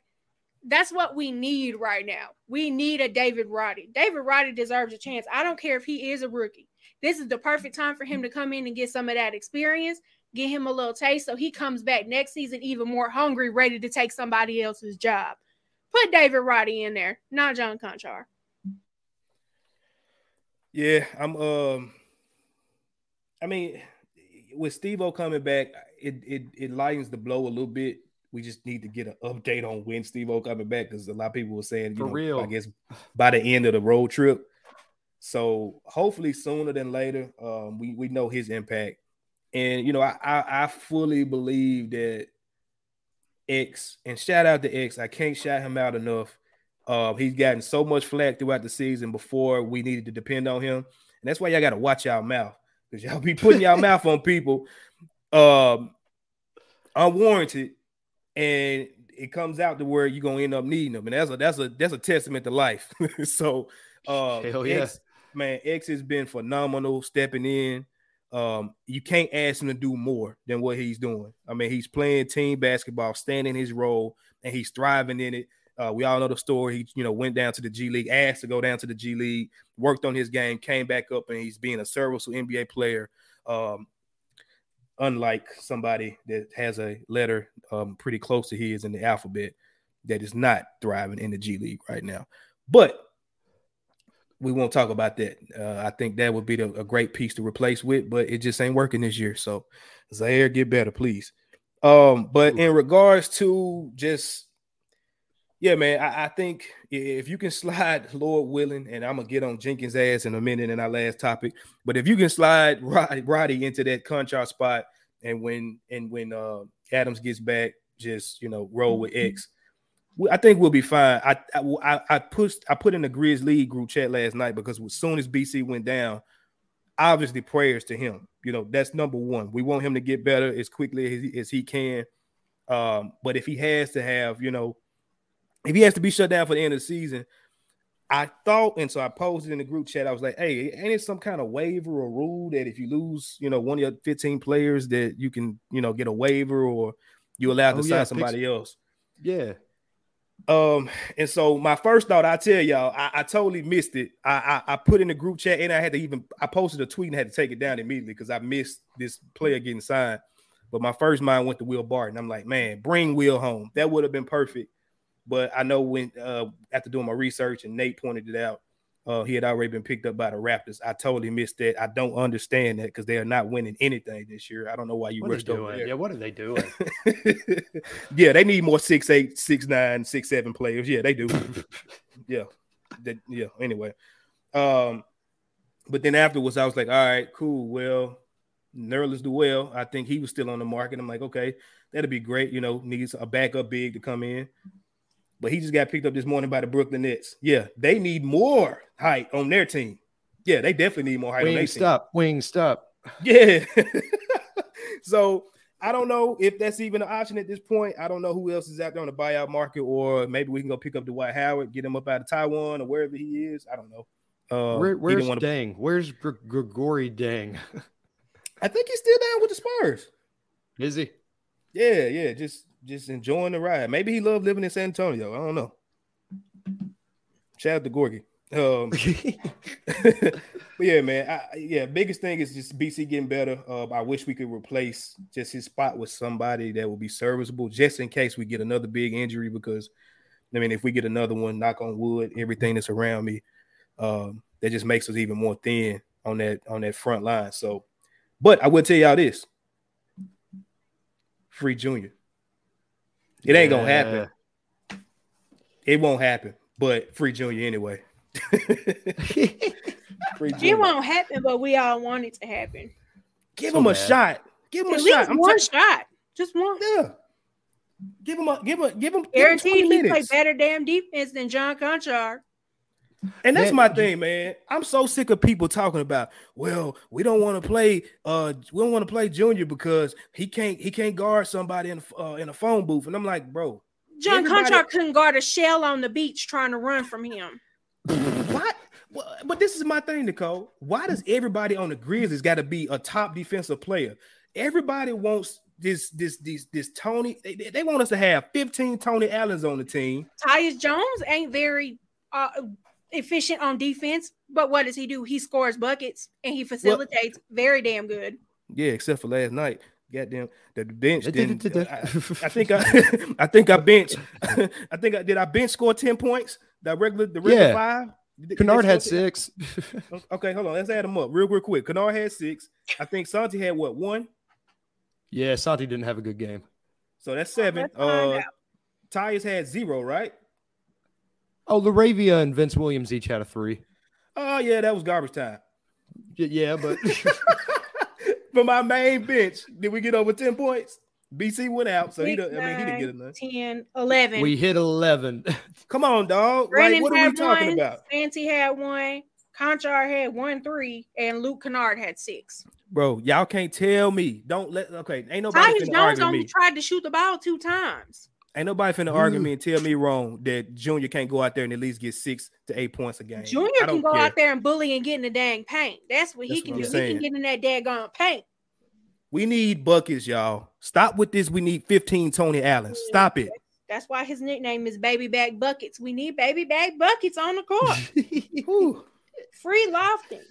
that's what we need right now. We need a David Roddy. David Roddy deserves a chance. I don't care if he is a rookie. This is the perfect time for him to come in and get some of that experience. Get him a little taste so he comes back next season even more hungry, ready to take somebody else's job. Put David Roddy in there, not John Konchar. Yeah, I'm. Um, I mean, with Steve-O coming back, it it it lightens the blow a little bit. We just need to get an update on when Steve-O coming back because a lot of people were saying, you For know, real. I guess by the end of the road trip. So hopefully sooner than later, um, we we know his impact. And, you know, I, I I fully believe that X, and shout out to X, I can't shout him out enough. Uh, he's gotten so much flack throughout the season before we needed to depend on him. And that's why y'all got to watch y'all mouth, because y'all be putting y'all mouth on people um, unwarranted, and it comes out to where you're going to end up needing them. And that's a, that's a, that's a testament to life. so, uh, Hell yeah. X, man, X has been phenomenal stepping in. Um, you can't ask him to do more than what he's doing. I mean, he's playing team basketball, staying in his role, and he's thriving in it. Uh, we all know the story. He, you know, went down to the G League, asked to go down to the G League, worked on his game, came back up, and he's being a serviceable N B A player. Um, unlike somebody that has a letter um, pretty close to his in the alphabet that is not thriving in the G League right now. But we won't talk about that. Uh, I think that would be the, a great piece to replace with, but it just ain't working this year. So, Zaire, get better, please. Um, but in regards to just, yeah, man, I, I think if you can slide, Lord willing, and I'm going to get on Jenkins' ass in a minute in our last topic, but if you can slide Roddy, Roddy into that Konchar spot, and when and when uh, Adams gets back, just, you know, roll with X. I think we'll be fine. I, I I pushed I put in the Grizz League group chat last night because as soon as B C went down, obviously prayers to him. You know, that's number one. We want him to get better as quickly as he, as he can. Um, but if he has to have, you know, if he has to be shut down for the end of the season, I thought, and so I posted in the group chat, I was like, hey, ain't it some kind of waiver or rule that if you lose, you know, one of your fifteen players that you can, you know, get a waiver or you're allowed to oh, sign yeah, somebody picks- else? Yeah. Um, and so my first thought, I tell y'all, I, I totally missed it. I, I I put in the group chat and I had to even, I posted a tweet and had to take it down immediately because I missed this player getting signed. But my first mind went to Will Barton. I'm like, man, bring Will home. That would have been perfect. But I know when, uh, after doing my research and Nate pointed it out, uh, he had already been picked up by the Raptors. I totally missed that. I don't understand that because they are not winning anything this year. I don't know why you what rushed over there. Yeah, what are they doing? Yeah, they need more six eight, six nine, six seven players. Yeah, they do. yeah. That, yeah, anyway. Um, but then afterwards, I was like, all right, cool. Well, Nerlens Noel, I think he was still on the market. I'm like, okay, that'd be great. You know, needs a backup big to come in. But he just got picked up this morning by the Brooklyn Nets. Yeah, they need more height on their team. Yeah, they definitely need more height wing on their stop, team. Wing stop, wing stop. Yeah. So I don't know if that's even an option at this point. I don't know who else is out there on the buyout market, or maybe we can go pick up Dwight Howard, get him up out of Taiwan or wherever he is. I don't know. Uh, Where, where's Deng? To... Where's Gr- Grigori Deng? I think he's still down with the Spurs. Is he? Yeah, yeah, just... Just enjoying the ride. Maybe he loved living in San Antonio. I don't know. Shout out to Gorgie. Um, but yeah, man. I, yeah, biggest thing is just B C getting better. Uh, I wish we could replace just his spot with somebody that will be serviceable, just in case we get another big injury. Because I mean, if we get another one, knock on wood, everything that's around me, um, that just makes us even more thin on that on that front line. So, but I will tell y'all this: Free Junior. It ain't yeah. gonna happen. It won't happen. But Free Junior anyway. Free Junior. It won't happen, but we all want it to happen. Give so him a bad. shot. Give him At a least shot. I'm one t- shot. Just one. Yeah. Give him a give him give him. Guaranteed, he play better damn defense than John Konchar. And that's my thing, man. I'm so sick of people talking about, well, we don't want to play, uh, we don't want to play Junior because he can't, he can't guard somebody in, uh, in a phone booth. And I'm like, bro, John Konchar couldn't guard a shell on the beach trying to run from him. What? Well, but this is my thing, Nicole. Why does everybody on the Grizzlies got to be a top defensive player? Everybody wants this, this, this, this Tony. They, they want us to have fifteen Tony Allens on the team. Tyus Jones ain't very. Uh, efficient on defense, but what does he do? He scores buckets and he facilitates well, very damn good. Yeah, except for last night. Goddamn, the bench didn't. I, I think I, I think I bench. I think I did. I bench score ten points. The regular, the regular yeah. five. Kennard had six. Okay, hold on. Let's add them up real, real quick. Kennard had six. I think Santi had what one? Yeah, Santi didn't have a good game. So that's seven. Oh, uh, Tyus had zero, right? Oh, Laravia and Vince Williams each had a three. Oh, yeah, that was garbage time. Yeah, but for my main bench, did we get over ten points? B C went out, so Six, he don't, nine, I mean, he didn't get enough. ten, eleven. We hit eleven. Come on, dog. Brandon like, what are we talking one, about? Santi had one. Konchar had one, three, and Luke Kennard had six. Bro, y'all can't tell me. Don't let – okay, ain't nobody finna argue only me. Tried to shoot the ball two times. Ain't nobody finna argue me and tell me wrong that Junior can't go out there and at least get six to eight points a game. Junior can go care. out there and bully and get in the dang paint. That's what That's he can what do. Saying. He can get in that daggone paint. We need buckets, y'all. Stop with this. We need fifteen Tony Allens. Stop it. That's why his nickname is Baby Bag Buckets. We need Baby Bag Buckets on the court. Free Lofton.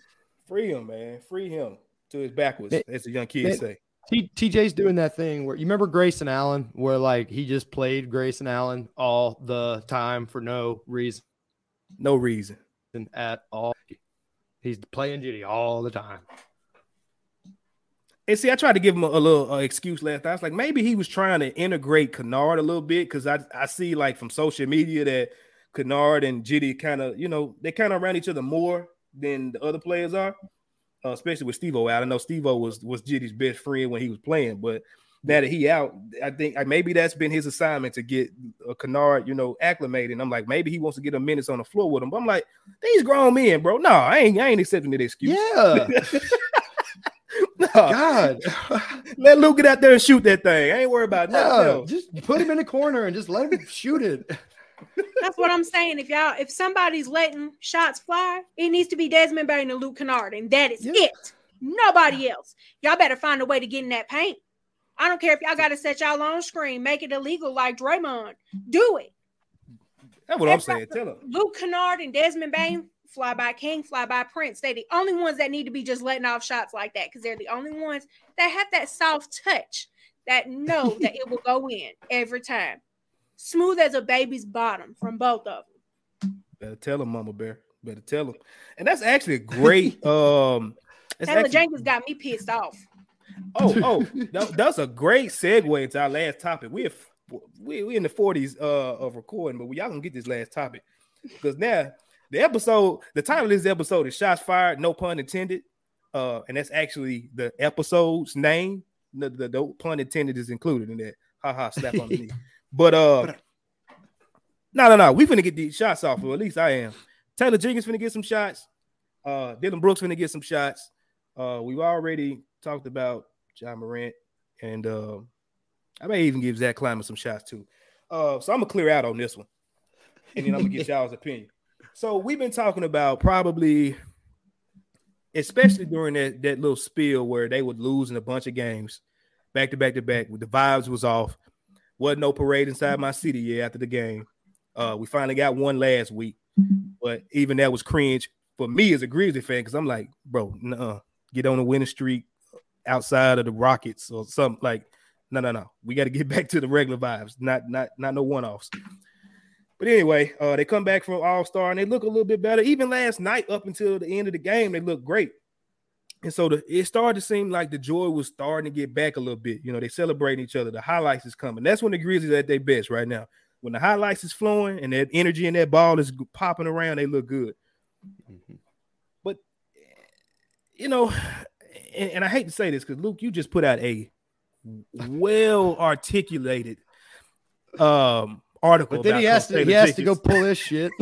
Free him, man. Free him to his backwards, man, as the young kids man. say. T- TJ's doing that thing where you remember Grayson Allen, where like he just played Grayson Allen all the time for no reason, no reason at all. He's playing Judy all the time. And see, I tried to give him a, a little uh, excuse last night. I was like, maybe he was trying to integrate Kennard a little bit because I I see like from social media that Kennard and Judy kind of you know they kind of around each other more than the other players are. Uh, especially with Steve-O out. I know Steve-O was, was Jitty's best friend when he was playing, but now that he out, I think uh, maybe that's been his assignment to get uh, Kennard, you know, acclimated. And I'm like, maybe he wants to get a minutes on the floor with him. But I'm like, these grown men, bro. No, I ain't I ain't accepting that excuse. Yeah. No. God. Let Luke get out there and shoot that thing. I ain't worried about nothing no, else. Just put him in the corner and just let him shoot it. That's what I'm saying. If y'all, if somebody's letting shots fly, it needs to be Desmond Bain and Luke Kennard, and that is yeah. it. Nobody else. Y'all better find a way to get in that paint. I don't care if y'all got to set y'all own screen, make it illegal like Draymond. Do it. That's what That's I'm saying. Tell them. Luke Kennard and Desmond Bain, fly by King, fly by Prince. They're the only ones that need to be just letting off shots like that because they're the only ones that have that soft touch that know that it will go in every time. Smooth as a baby's bottom from both of them. Better tell him, Mama Bear. Better tell him. And that's actually a great. Um, Taylor actually... Jenkins got me pissed off. Oh, oh, that, that's a great segue into our last topic. We're we we in the forties uh, of recording, but we, y'all gonna get this last topic because now the episode, the title of this episode is "Shots Fired," no pun intended, uh, and that's actually the episode's name. The, the, the pun intended is included in that. Ha ha! Slap on the knee. But uh, no, no, no, we finna get these shots off, or at least I am. Taylor Jenkins finna get some shots. Uh, Dillon Brooks finna get some shots. Uh, we've already talked about Ja Morant, and uh, I may even give Zach Kleiman some shots too. Uh, so I'm gonna clear out on this one, and then I'm gonna get y'all's opinion. So we've been talking about probably, especially during that that little spill where they would lose in a bunch of games, back to back to back. The vibes was off. Wasn't no parade inside my city yet after the game. Uh, we finally got one last week. But even that was cringe for me as a Grizzly fan, because I'm like, bro, nuh-uh. Get on a winning streak outside of the Rockets or something. Like, no, no, no. We got to get back to the regular vibes, not not, not no one-offs. But anyway, uh, they come back from All-Star, and they look a little bit better. Even last night up until the end of the game, they looked great. And so the, it started to seem like the joy was starting to get back a little bit. You know, they celebrating each other. The highlights is coming. That's when the Grizzlies are at their best right now. When the highlights is flowing and that energy and that ball is popping around, they look good. Mm-hmm. But, you know, and, and I hate to say this because, Luke, you just put out a well-articulated um, article. But then about he has, to, he has to go pull his shit.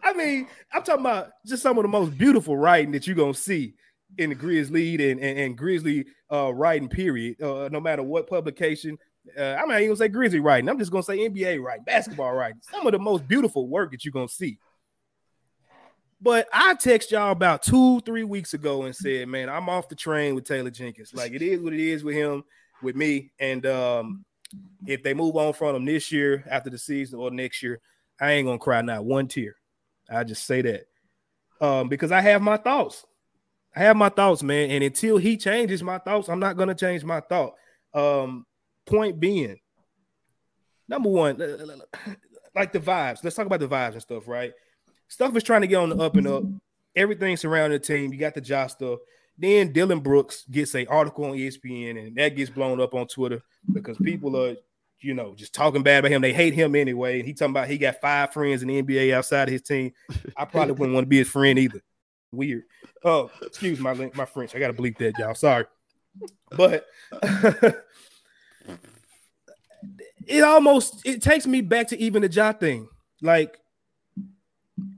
I mean, I'm talking about just some of the most beautiful writing that you're going to see in the Grizzly and, and, and Grizzly uh, writing period, uh, no matter what publication. Uh, I'm not even going to say Grizzly writing. I'm just going to say N B A writing, basketball writing. Some of the most beautiful work that you're going to see. But I text y'all about two, three weeks ago and said, man, I'm off the train with Taylor Jenkins. Like, it is what it is with him, with me. And um, if they move on from him this year, after the season or next year, I ain't going to cry not one tear. I just say that um, because I have my thoughts. I have my thoughts, man. And until he changes my thoughts, I'm not going to change my thought. Um, point being, number one, like the vibes. Let's talk about the vibes and stuff, right? Stuff is trying to get on the up and up. Everything surrounding the team. You got the Ja stuff. Then Dillon Brooks gets an article on E S P N, and that gets blown up on Twitter because people are, you know, just talking bad about him. They hate him anyway. And he talking about he got five friends in the N B A outside of his team. I probably wouldn't want to be his friend either. Weird. Oh, excuse my my French. I got to bleep that, y'all. Sorry. But it almost, it takes me back to even the Ja thing. Like,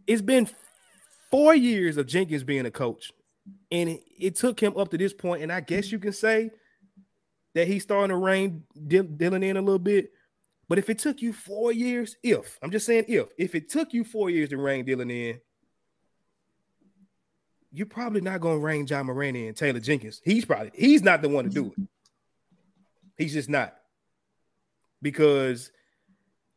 it's been four years of Jenkins being a coach. And it, it took him up to this point. And I guess you can say that he's starting to rein Dillon in a little bit. But if it took you four years, if, I'm just saying if, if it took you four years to rein Dillon in, you're probably not going to rein Ja Morant in, Taylor Jenkins. He's probably, he's not the one to do it. He's just not. Because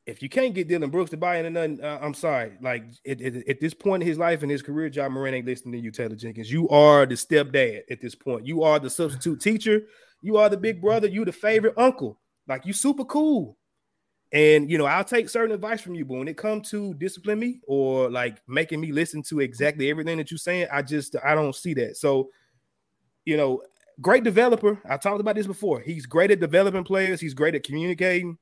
if you can't get Dillon Brooks to buy into nothing, uh, I'm sorry. Like, at, at, at this point in his life and his career, Ja Morant ain't listening to you, Taylor Jenkins. You are the stepdad at this point. You are the substitute teacher. You are the big brother. You the favorite uncle. Like, you super cool. And, you know, I'll take certain advice from you, but when it comes to discipline me or, like, making me listen to exactly everything that you're saying, I just – I don't see that. So, you know, great developer. I talked about this before. He's great at developing players. He's great at communicating.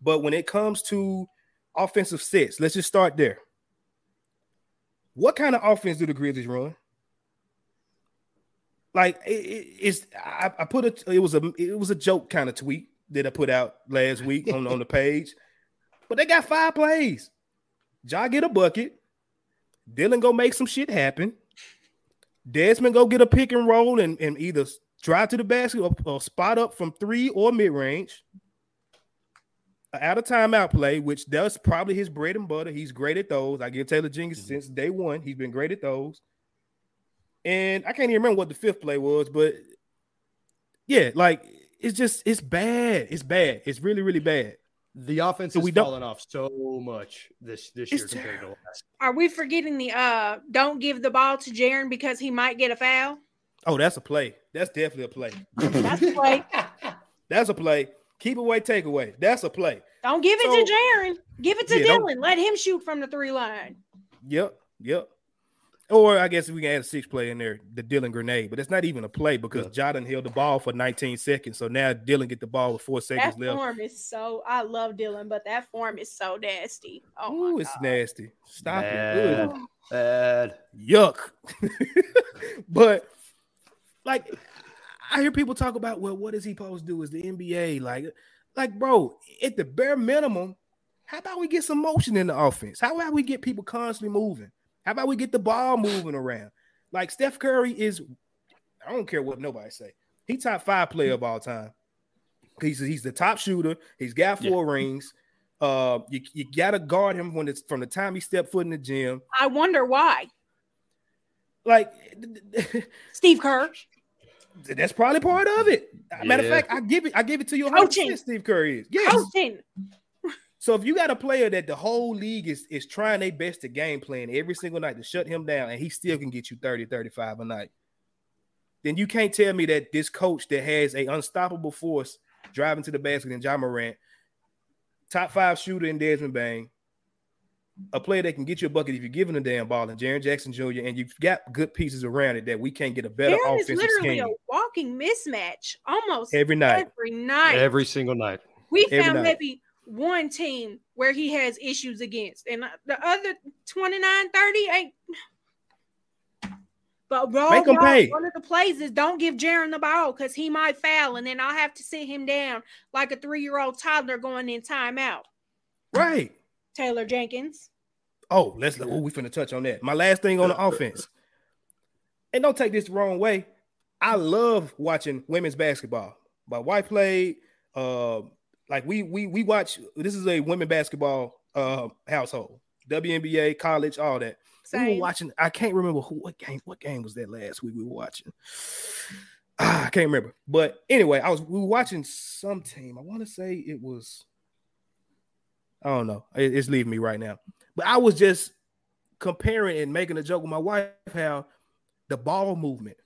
But when it comes to offensive sets, let's just start there. What kind of offense do the Grizzlies run? Like it, it, it's, I, I put a, it was a, it was a joke kind of tweet that I put out last week on, on the page, but they got five plays. Ja get a bucket. Dillon go make some shit happen. Desmond go get a pick and roll and, and either drive to the basket or, or spot up from three or mid range. Out of timeout play, which that's probably his bread and butter. He's great at those. I give Taylor Jenkins mm-hmm. since day one. He's been great at those. And I can't even remember what the fifth play was, but yeah, like it's just, it's bad. It's bad. It's really, really bad. The offense so is falling off so much this, this year compared to last. Are we forgetting the uh, don't give the ball to Jaren because he might get a foul? Oh, that's a play. That's definitely a play. That's a play. That's a play. Keep away, take away. That's a play. Don't give it so, to Jaren. Give it to yeah, Dillon. Let him shoot from the three line. Yep, yep. Or I guess we can add a six play in there, the Dillon grenade, but it's not even a play because yeah. Jordan held the ball for nineteen seconds. So now Dillon get the ball with four seconds that left. That form is so – I love Dillon, but that form is so nasty. Oh, Ooh, my it's God. nasty. Stop Bad. it. Ooh. Bad. Yuck. But, like, I hear people talk about, well, what is he supposed to do? Is the N B A like – like, bro, at the bare minimum, how about we get some motion in the offense? How about we get people constantly moving? How about we get the ball moving around? Like Steph Curry is, I don't care what nobody say. He top five player of all time. He's he's the top shooter. He's got four yeah. rings. Uh, you you gotta guard him when it's from the time he stepped foot in the gym. I wonder why. Like Steve Kerr. That's probably part of it. Yeah. Matter of fact, I give it. I give it to you. How Steve Curry is. Yes. Coaching. So if you got a player that the whole league is is trying their best to game plan every single night to shut him down, and he still can get you thirty, thirty-five a night, then you can't tell me that this coach that has an unstoppable force driving to the basket in Ja Morant, top five shooter in Desmond Bain, a player that can get you a bucket if you're giving a damn ball, and Jaren Jackson Junior, and you've got good pieces around it that we can't get a better Jaren offensive scheme. Jaren is literally scheme. a walking mismatch almost every night. Every night. Every single night. We every found night. maybe one team where he has issues against, and the other twenty-nine, thirty ain't. But bro, Make bro, pay. one of the plays is don't give Jaren the ball because he might foul, and then I'll have to sit him down like a three-year-old toddler going in timeout. Right. Taylor Jenkins. Oh, let's oh, we finna touch on that. My last thing on the offense. And don't take this the wrong way. I love watching women's basketball. My wife played. Uh, like we we we watch. This is a women basketball uh, household. W N B A, college, all that. Same. We were watching. I can't remember who. What game? What game was that last week we were watching? Ah, I can't remember. But anyway, I was we were watching some team. I want to say it was. I don't know. It's leaving me right now. But I was just comparing and making a joke with my wife how the ball movement.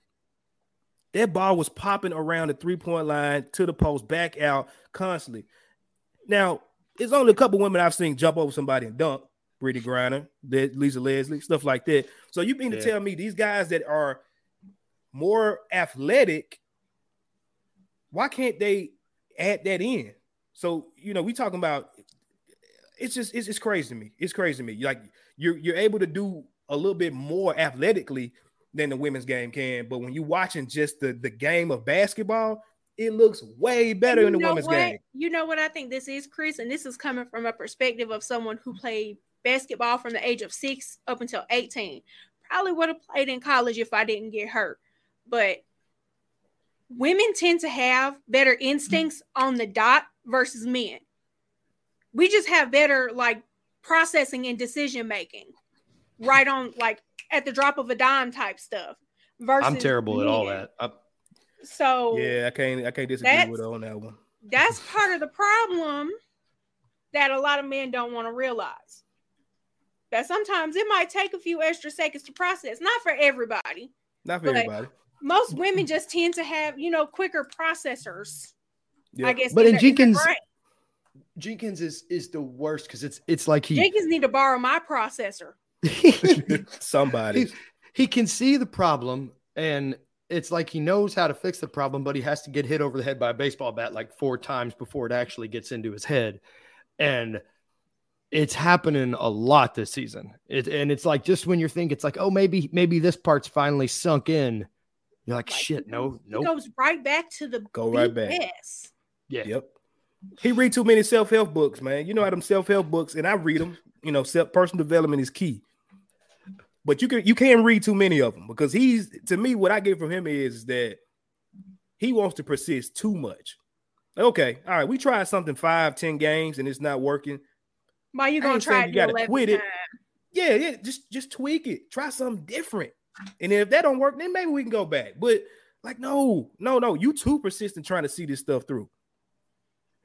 That ball was popping around the three-point line to the post, back out constantly. Now, it's only a couple women I've seen jump over somebody and dunk. Brittany Griner, Lisa Leslie, stuff like that. So you mean yeah. to tell me these guys that are more athletic, why can't they add that in? So, you know, we talking about – It's just it's, it's crazy to me. It's crazy to me. Like you're you're able to do a little bit more athletically than the women's game can, but when you're watching just the, the game of basketball, it looks way better in the women's what? game. You know what I think this is, Chris, and this is coming from a perspective of someone who played basketball from the age of six up until eighteen. Probably would have played in college if I didn't get hurt, but women tend to have better instincts on the dot versus men. We just have better, like, processing and decision-making right on, like, at the drop of a dime type stuff. Versus I'm terrible men. at all that. I, so Yeah, I can't I can't disagree with her on that one. That's part of the problem that a lot of men don't want to realize. That sometimes it might take a few extra seconds to process. Not for everybody. Not for everybody. Most women just tend to have, you know, quicker processors. Yeah. I guess. But in Jenkins... Jenkins is is the worst because it's it's like he Jenkins need to borrow my processor. Somebody he, he can see the problem, and it's like he knows how to fix the problem, but he has to get hit over the head by a baseball bat like four times before it actually gets into his head. And it's happening a lot this season. It and it's like just when you think it's like, oh, maybe maybe this part's finally sunk in, you're like, like shit, no, no. Nope. Goes right back to the go right back. Yeah. Yep. He read too many self-help books, man. You know how them self-help books, and I read them. You know, self personal development is key. But you can you can't read too many of them because he's to me what I get from him is that he wants to persist too much. Okay, all right, we tried something five, ten games, and it's not working. Why you gonna try? You gotta quit it. Yeah, yeah. Just just tweak it. Try something different. And if that don't work, then maybe we can go back. But like, no, no, no. You too persistent trying to see this stuff through.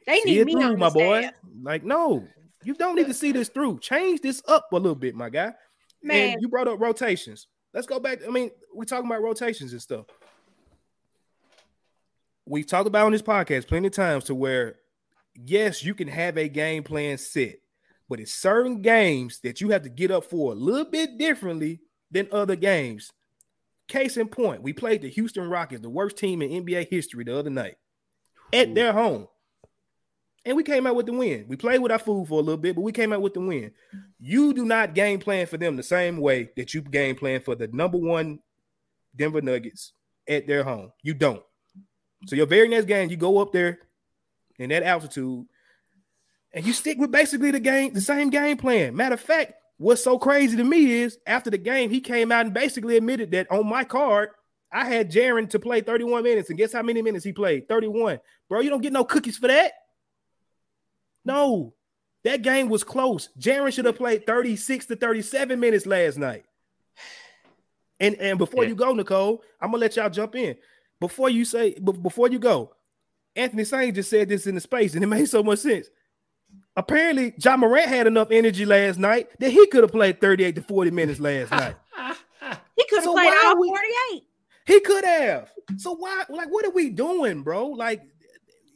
They see need it me through, my boy. Like, no, you don't need to see this through. Change this up a little bit, my guy. Man, and you brought up rotations. Let's go back. I mean, we're talking about rotations and stuff. We've talked about on this podcast plenty of times to where, yes, you can have a game plan set, but it's certain games that you have to get up for a little bit differently than other games. Case in point, we played the Houston Rockets, the worst team in N B A history, the other night at Ooh. their home. And we came out with the win. We played with our food for a little bit, but we came out with the win. You do not game plan for them the same way that you game plan for the number one Denver Nuggets at their home. You don't. So your very next game, you go up there in that altitude, and you stick with basically the game, the same game plan. Matter of fact, what's so crazy to me is after the game, he came out and basically admitted that on my card, I had Jaren to play thirty-one minutes, and guess how many minutes he played? thirty-one. Bro, you don't get no cookies for that. No, that game was close. Jaren should have played thirty-six to thirty-seven minutes last night. And and before yeah. you go, Nicole, I'm going to let y'all jump in. Before you say, b- before you go, Anthony Sain just said this in the space, and it made so much sense. apparently Ja Morant had enough energy last night that he could have played thirty-eight to forty minutes last night. He could have so played all we, forty-eight. He could have. So why, like, what are we doing, bro? Like,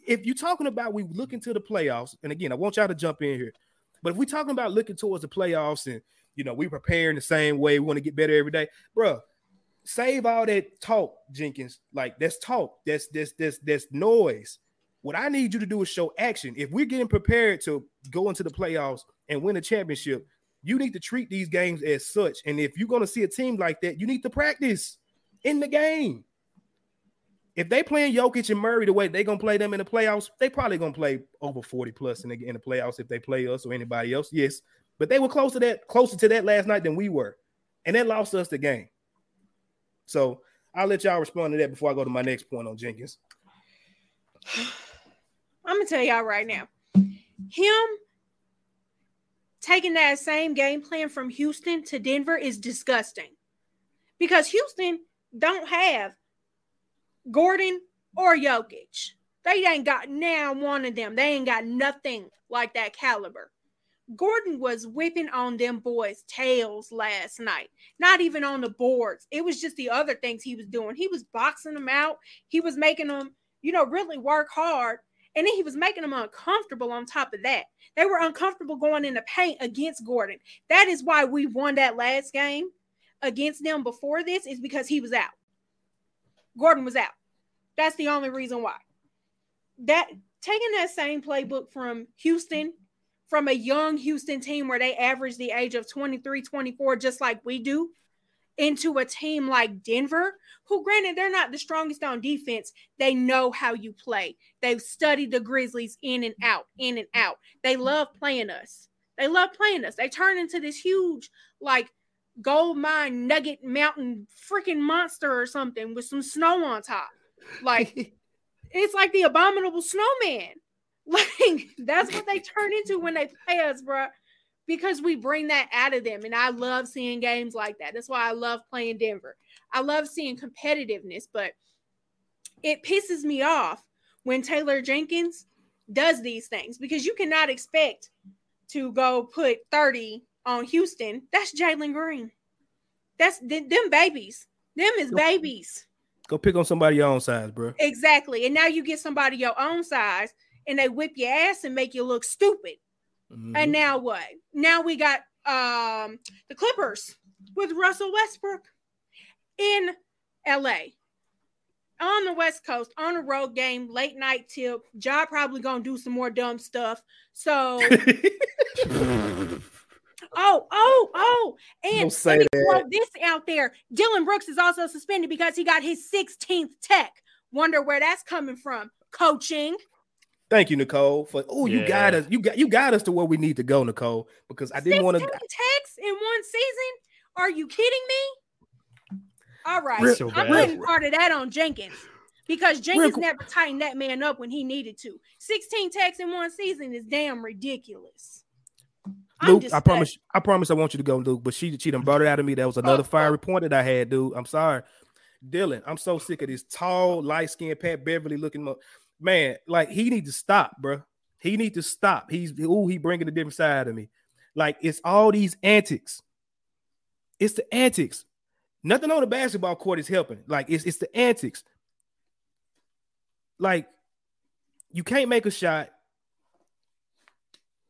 if you're talking about we looking to the playoffs, and again, I want y'all to jump in here, but if we're talking about looking towards the playoffs and, you know, we preparing the same way, we want to get better every day, bro, save all that talk, Jenkins. Like, that's talk. That's, that's, that's, that's noise. What I need you to do is show action. If we're getting prepared to go into the playoffs and win a championship, you need to treat these games as such. And if you're going to see a team like that, you need to practice in the game. If they playing Jokic and Murray the way they're going to play them in the playoffs, they probably going to play over forty plus in the, in the playoffs if they play us or anybody else. Yes, but they were close to that, closer to that last night than we were, and that lost us the game. So I'll let y'all respond to that before I go to my next point on Jenkins. I'm going to tell y'all right now, him taking that same game plan from Houston to Denver is disgusting, because Houston don't have Gordon or Jokic. They ain't got now one of them. They ain't got nothing like that caliber. Gordon was whipping on them boys' tails last night, not even on the boards. It was just the other things he was doing. He was boxing them out. He was making them, you know, really work hard. And then he was making them uncomfortable on top of that. They were uncomfortable going in the paint against Gordon. That is why we won that last game against them before this, is because he was out. Gordon was out. That's the only reason why. That taking that same playbook from Houston, from a young Houston team where they average the age of twenty-three, twenty-four, just like we do, into a team like Denver, who, granted, they're not the strongest on defense. They know how you play. They've studied the Grizzlies in and out, in and out. They love playing us. They love playing us. They turn into this huge, like, gold mine, nugget mountain, freaking monster or something with some snow on top. Like, it's like the abominable snowman. Like, that's what they turn into when they play us, bro. Because we bring that out of them. And I love seeing games like that. That's why I love playing Denver. I love seeing competitiveness, but it pisses me off when Taylor Jenkins does these things, because you cannot expect to go put thirty on Houston. That's Jalen Green. That's them babies. Them is babies. Go pick on somebody your own size, bro. Exactly. And now you get somebody your own size and they whip your ass and make you look stupid. Mm-hmm. And now what? Now we got um, the Clippers with Russell Westbrook in L A on the West Coast on a road game, late night tip. Ja probably gonna do some more dumb stuff. So, oh, oh, oh, and let me throw this out there: Dillon Brooks is also suspended because he got his sixteenth tech. Wonder where that's coming from? Coaching. Thank you, Nicole. For oh, you yeah. got us. You got you got us to where we need to go, Nicole. Because I didn't want to. Texts in one season? Are you kidding me? All right, so I'm putting part of that on Jenkins, because Jenkins Real... never tightened that man up when he needed to. Sixteen texts in one season is damn ridiculous. Luke, I promise. Saying. I promise. I want you to go, Luke. But she she done brought it out of me. That was another oh, fiery oh. point that I had, dude. I'm sorry, Dillon. I'm so sick of this tall, light skinned Pat Beverly looking up. Man, like, he need to stop, bro. He need to stop. He's, ooh, he bringing a different side of me. Like, it's all these antics. It's the antics. Nothing on the basketball court is helping. Like, it's it's the antics. Like, you can't make a shot.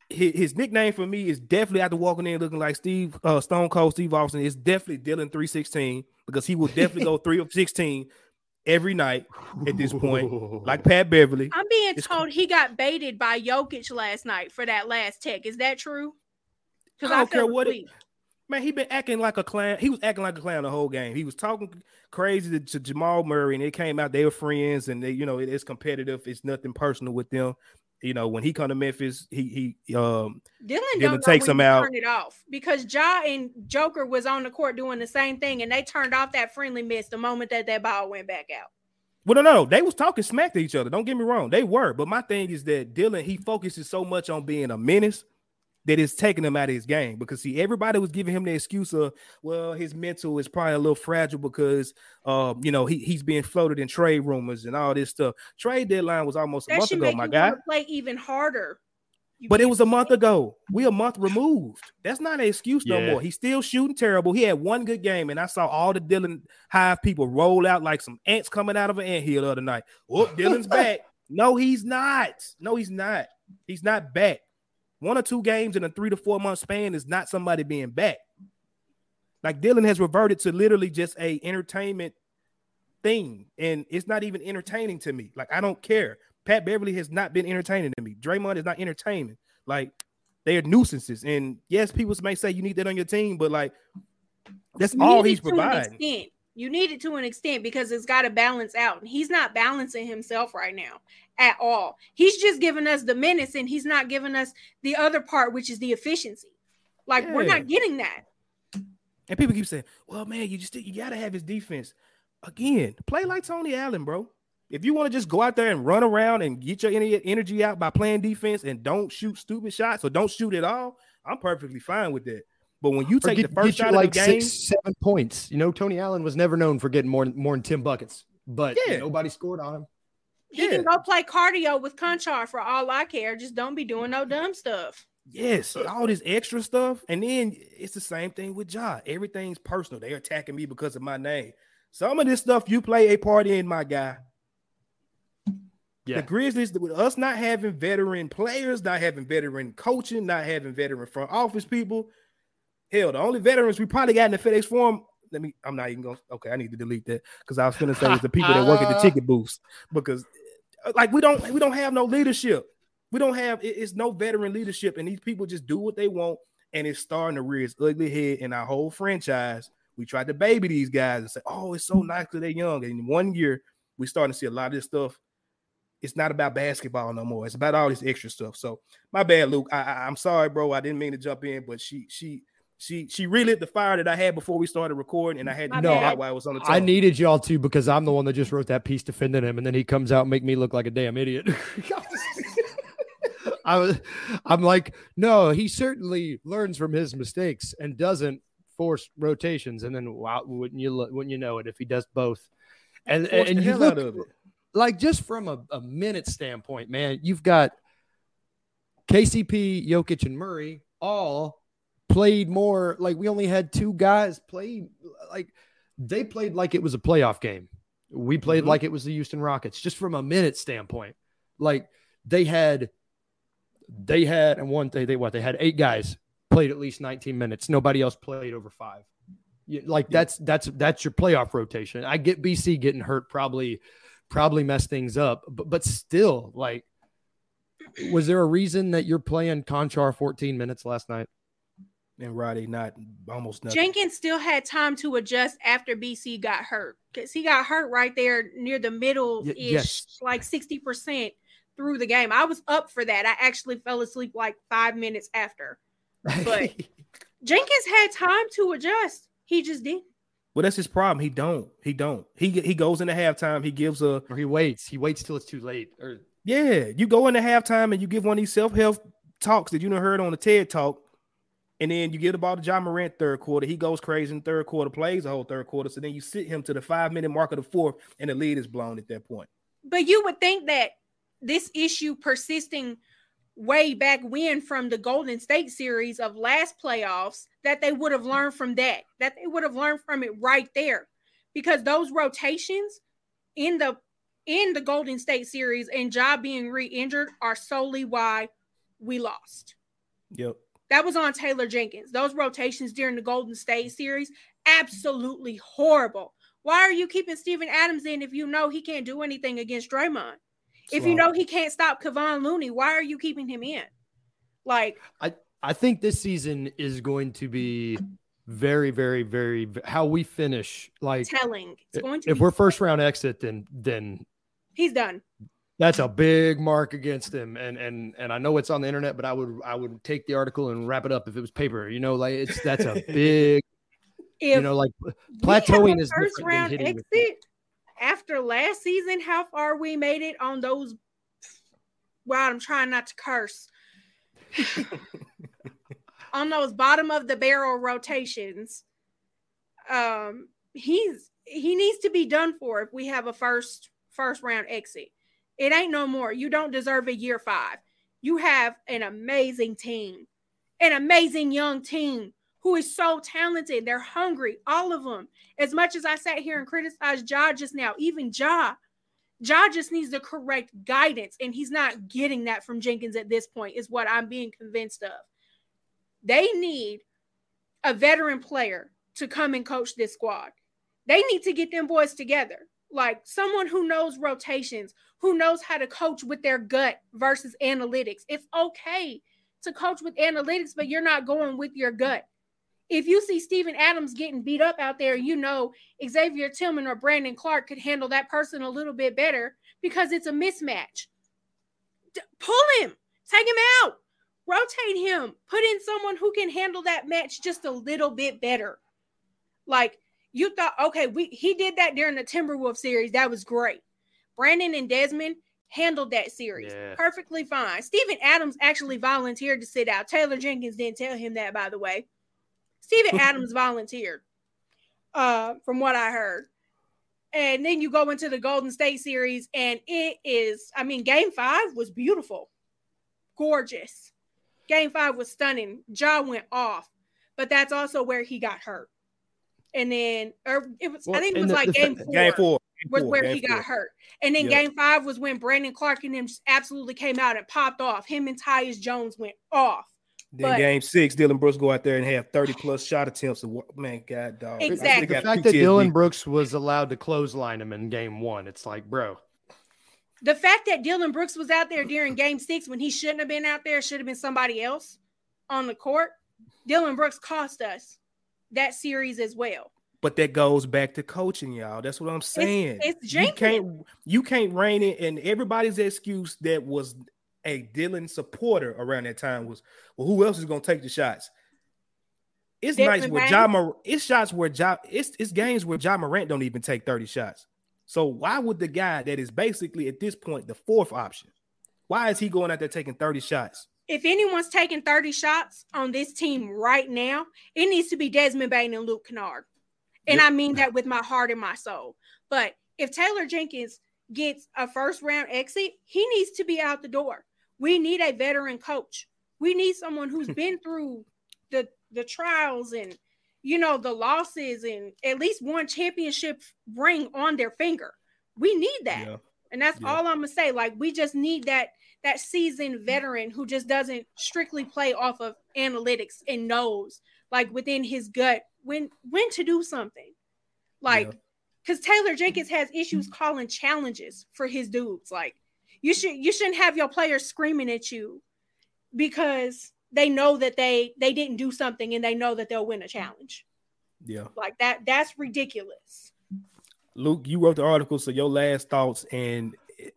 His, his nickname for me is definitely, after walking in looking like Steve uh, Stone Cold Steve Austin, it's definitely Dillon three sixteen, because he will definitely go three of sixteen. Every night at this point, like Pat Beverly. I'm being told cool. he got baited by Jokic last night for that last tech. Is that true? Because I don't I care what it, man, he been acting like a clown. He was acting like a clown the whole game. He was talking crazy to, to Jamal Murray, and it came out they were friends, and they, you know, it, it's competitive. It's nothing personal with them. You know, when he come to Memphis, he he um Dillon, Dillon takes him out. Turn it off, because Ja and Joker was on the court doing the same thing, and they turned off that friendly miss the moment that that ball went back out. Well, no, no, they was talking smack to each other. Don't get me wrong, they were. But my thing is that Dillon, he focuses so much on being a menace that it's taking him out of his game. Because see, everybody was giving him the excuse of, well, his mental is probably a little fragile because, uh, you know, he he's being floated in trade rumors and all this stuff. Trade deadline was almost a month ago, my guy. Play even harder. You but it was a month ago. We a month removed. That's not an excuse yeah. no more. He's still shooting terrible. He had one good game, and I saw all the Dillon Hive people roll out like some ants coming out of an anthill the other night. Whoop, Dillon's back. No, he's not. No, he's not. He's not back. One or two games in a three to four month span is not somebody being back. Like Dillon has reverted to literally just a entertainment thing, and it's not even entertaining to me. Like, I don't care. Pat Beverly has not been entertaining to me. Draymond is not entertaining. Like, they are nuisances. And yes, people may say you need that on your team, but like, that's you all he's providing. You need it to an extent because it's got to balance out. And he's not balancing himself right now at all. He's just giving us the minutes, and he's not giving us the other part, which is the efficiency. Like, yeah. we're not getting that. And people keep saying, well, man, you just you got to have his defense. Again, play like Tony Allen, bro. If you want to just go out there and run around and get your energy out by playing defense and don't shoot stupid shots or don't shoot at all, I'm perfectly fine with that. But when you take get, the first shot like of the game, six, seven points. You know, Tony Allen was never known for getting more, more than ten buckets, but yeah. nobody scored on him. He yeah. can go play cardio with Konchar for all I care. Just don't be doing no dumb stuff. Yes, all this extra stuff. And then it's the same thing with Ja. Everything's personal. They're attacking me because of my name. Some of this stuff you play a part in, my guy. Yeah. The Grizzlies, with us not having veteran players, not having veteran coaching, not having veteran front office people. Hell, the only veterans we probably got in the FedEx Forum. Let me, I'm not even going to, okay, I need to delete that because I was going to say it's the people that work at the ticket booths because like we don't, we don't have no leadership. We don't have, it's no veteran leadership and these people just do what they want and it's starting to rear its ugly head in our whole franchise. We tried to baby these guys and say, oh, it's so nice because they're young. And in one year, we starting to see a lot of this stuff. It's not about basketball no more. It's about all this extra stuff. So my bad, Luke. I, I, I'm sorry, bro. I didn't mean to jump in, but she she she she relit the fire that I had before we started recording, and I had to know why I was on the. Tone. I needed y'all to because I'm the one that just wrote that piece defending him, and then he comes out and make me look like a damn idiot. I was, I'm like, no, he certainly learns from his mistakes and doesn't force rotations. And then wow, wouldn't you wouldn't you know it if he does both? And and, and you look. Out of it. Like, just from a, a minute standpoint, man, you've got K C P, Jokic, and Murray all played more. Like, we only had two guys play. Like, they played like it was a playoff game. We played mm-hmm. like it was the Houston Rockets, just from a minute standpoint. Like, they had, they had, and one day, they what? They had eight guys played at least nineteen minutes. Nobody else played over five. Like, that's, that's, that's your playoff rotation. I get B C getting hurt probably. Probably messed things up, but, but still, like, was there a reason that you're playing Konchar fourteen minutes last night? And Roddy, not almost nothing. Jenkins still had time to adjust after B C got hurt because he got hurt right there near the middle ish, yes. like sixty percent through the game. I was up for that. I actually fell asleep like five minutes after, but Jenkins had time to adjust. He just didn't. Well, that's his problem. He don't. He don't. He he goes into halftime. He gives a – Or he waits. He waits till it's too late. Or yeah. You go into halftime and you give one of these self-help talks that you done heard on the TED Talk, and then you give the ball to Ja Morant third quarter. He goes crazy in third quarter, plays the whole third quarter, so then you sit him to the five-minute mark of the fourth, and the lead is blown at that point. But you would think that this issue persisting – way back when from the Golden State series of last playoffs that they would have learned from that, that they would have learned from it right there, because those rotations in the, in the Golden State series and Ja being re-injured are solely why we lost. Yep. That was on Taylor Jenkins. Those rotations during the Golden State series, absolutely horrible. Why are you keeping Steven Adams in if you know he can't do anything against Draymond? If you know he can't stop Kevon Looney, why are you keeping him in? Like, I, I think this season is going to be very, very, very how we finish. Like, telling. It's going to if be we're first round exit, then then he's done. That's a big mark against him, and and and I know it's on the internet, but I would I would take the article and wrap it up if it was paper. You know, like it's that's a big, if you know, like plateauing is first round exit. After last season, how far we made it on those. Wow, I'm trying not to curse. On those bottom of the barrel rotations, um, he's he needs to be done for if we have a first first round exit. It ain't no more. You don't deserve a year five. you have an amazing team, an amazing young team who is so talented. They're hungry, all of them. As much as I sat here and criticized Ja just now, even Ja, Ja just needs the correct guidance, and he's not getting that from Jenkins at this point is what I'm being convinced of. They need a veteran player to come and coach this squad. They need to get them boys together. Like someone who knows rotations, who knows how to coach with their gut versus analytics. It's okay to coach with analytics, but you're not going with your gut. If you see Steven Adams getting beat up out there, you know Xavier Tillman or Brandon Clark could handle that person a little bit better because it's a mismatch. D- pull him, take him out, rotate him, put in someone who can handle that match just a little bit better. Like you thought, okay, we he did that during the Timberwolves series. That was great. Brandon and Desmond handled that series yeah. perfectly fine. Steven Adams actually volunteered to sit out. Taylor Jenkins didn't tell him that, by the way. Steven Adams volunteered, uh, from what I heard. And then you go into the Golden State series, and it is, I mean, game five was beautiful. Gorgeous. Game five was stunning. Ja went off, but that's also where he got hurt. And then, or it was, well, I think it was the, like the, game, four game four was where game he four. got hurt. And then yep. game five was when Brandon Clark and him just absolutely came out and popped off. Him and Tyus Jones went off. Then but, game six, Dillon Brooks go out there and have thirty-plus shot attempts. Man, God, dog. Exactly. The fact P T S D. That Dillon Brooks was allowed to clothesline him in game one, it's like, bro. The fact that Dillon Brooks was out there during game six when he shouldn't have been out there, should have been somebody else on the court, Dillon Brooks cost us that series as well. But that goes back to coaching, y'all. That's what I'm saying. It's, it's you can't You can't rein it, and everybody's excuse that was – a Dillon supporter around that time was, well, who else is going to take the shots? It's Different nights where Ja Morant, it's shots where Ja, it's, it's games where Ja Morant don't even take thirty shots. So why would the guy that is basically at this point the fourth option, why is he going out there taking thirty shots? If anyone's taking thirty shots on this team right now, it needs to be Desmond Bain and Luke Kennard. And yep. I mean that with my heart and my soul. But if Taylor Jenkins gets a first round exit, he needs to be out the door. We need a veteran coach. We need someone who's been through the the trials and, you know, the losses and at least one championship ring on their finger. We need that. Yeah. And that's yeah. all I'm going to say. Like, we just need that that seasoned veteran who just doesn't strictly play off of analytics and knows, like, within his gut when when to do something. Like, because yeah. Taylor Jenkins has issues calling challenges for his dudes. Like, You should you shouldn't have your players screaming at you because they know that they they didn't do something and they know that they'll win a challenge. Yeah, like that that's ridiculous. Luke, you wrote the article, so your last thoughts. And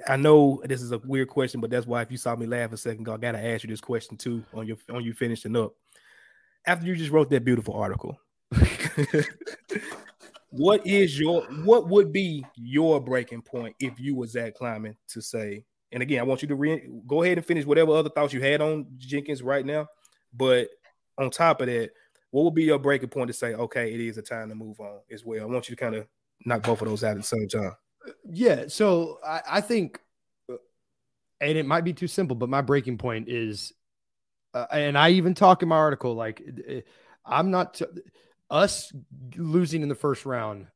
I know this is a weird question, but that's why if you saw me laugh a second ago, I gotta ask you this question too on your on you finishing up after you just wrote that beautiful article. What is your what would be your breaking point if you were Zach Kleiman to say, and again, I want you to re- go ahead and finish whatever other thoughts you had on Jenkins right now. But on top of that, what would be your breaking point to say, okay, it is a time to move on as well? I want you to kind of knock both of those out at the same time. Yeah. So I, I think, and it might be too simple, but my breaking point is, uh, and I even talk in my article, like I'm not. T- Us losing in the first round,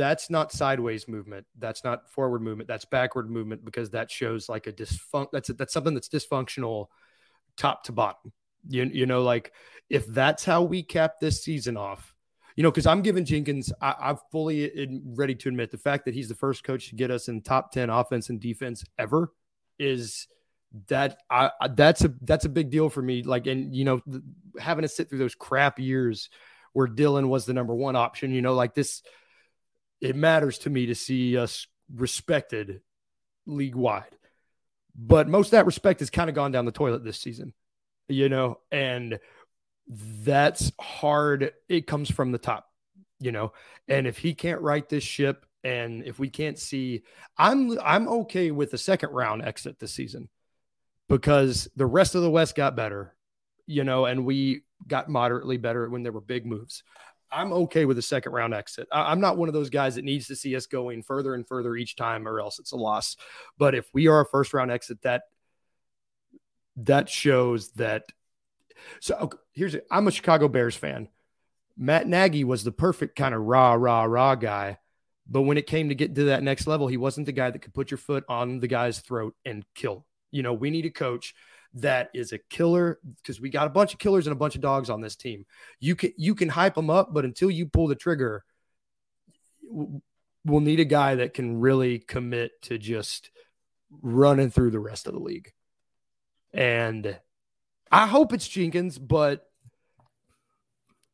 that's not sideways movement. That's not forward movement. That's backward movement because that shows like a dysfunction. That's a, that's something that's dysfunctional top to bottom. You, you know, like if that's how we cap this season off, you know, because I'm giving Jenkins, I, I'm fully in, ready to admit the fact that he's the first coach to get us in top ten offense and defense ever is that I, that's a that's a big deal for me. Like, and, you know, having to sit through those crap years where Dillon was the number one option, you know, like this, it matters to me to see us respected league wide, but most of that respect has kind of gone down the toilet this season, you know, and that's hard. It comes from the top, you know, and if he can't right this ship and if we can't see, I'm, I'm okay with the second round exit this season because the rest of the West got better, you know, and we got moderately better when there were big moves. I'm okay with a second round exit. I- I'm not one of those guys that needs to see us going further and further each time or else it's a loss. But if we are a first round exit, that that shows that. So okay, here's it. I'm a Chicago Bears fan. Matt Nagy was the perfect kind of rah, rah, rah guy. But when it came to get to that next level, he wasn't the guy that could put your foot on the guy's throat and kill. You know, we need a coach that is a killer, because we got a bunch of killers and a bunch of dogs on this team. You can, you can hype them up, but until you pull the trigger, we'll need a guy that can really commit to just running through the rest of the league. And I hope it's Jenkins, but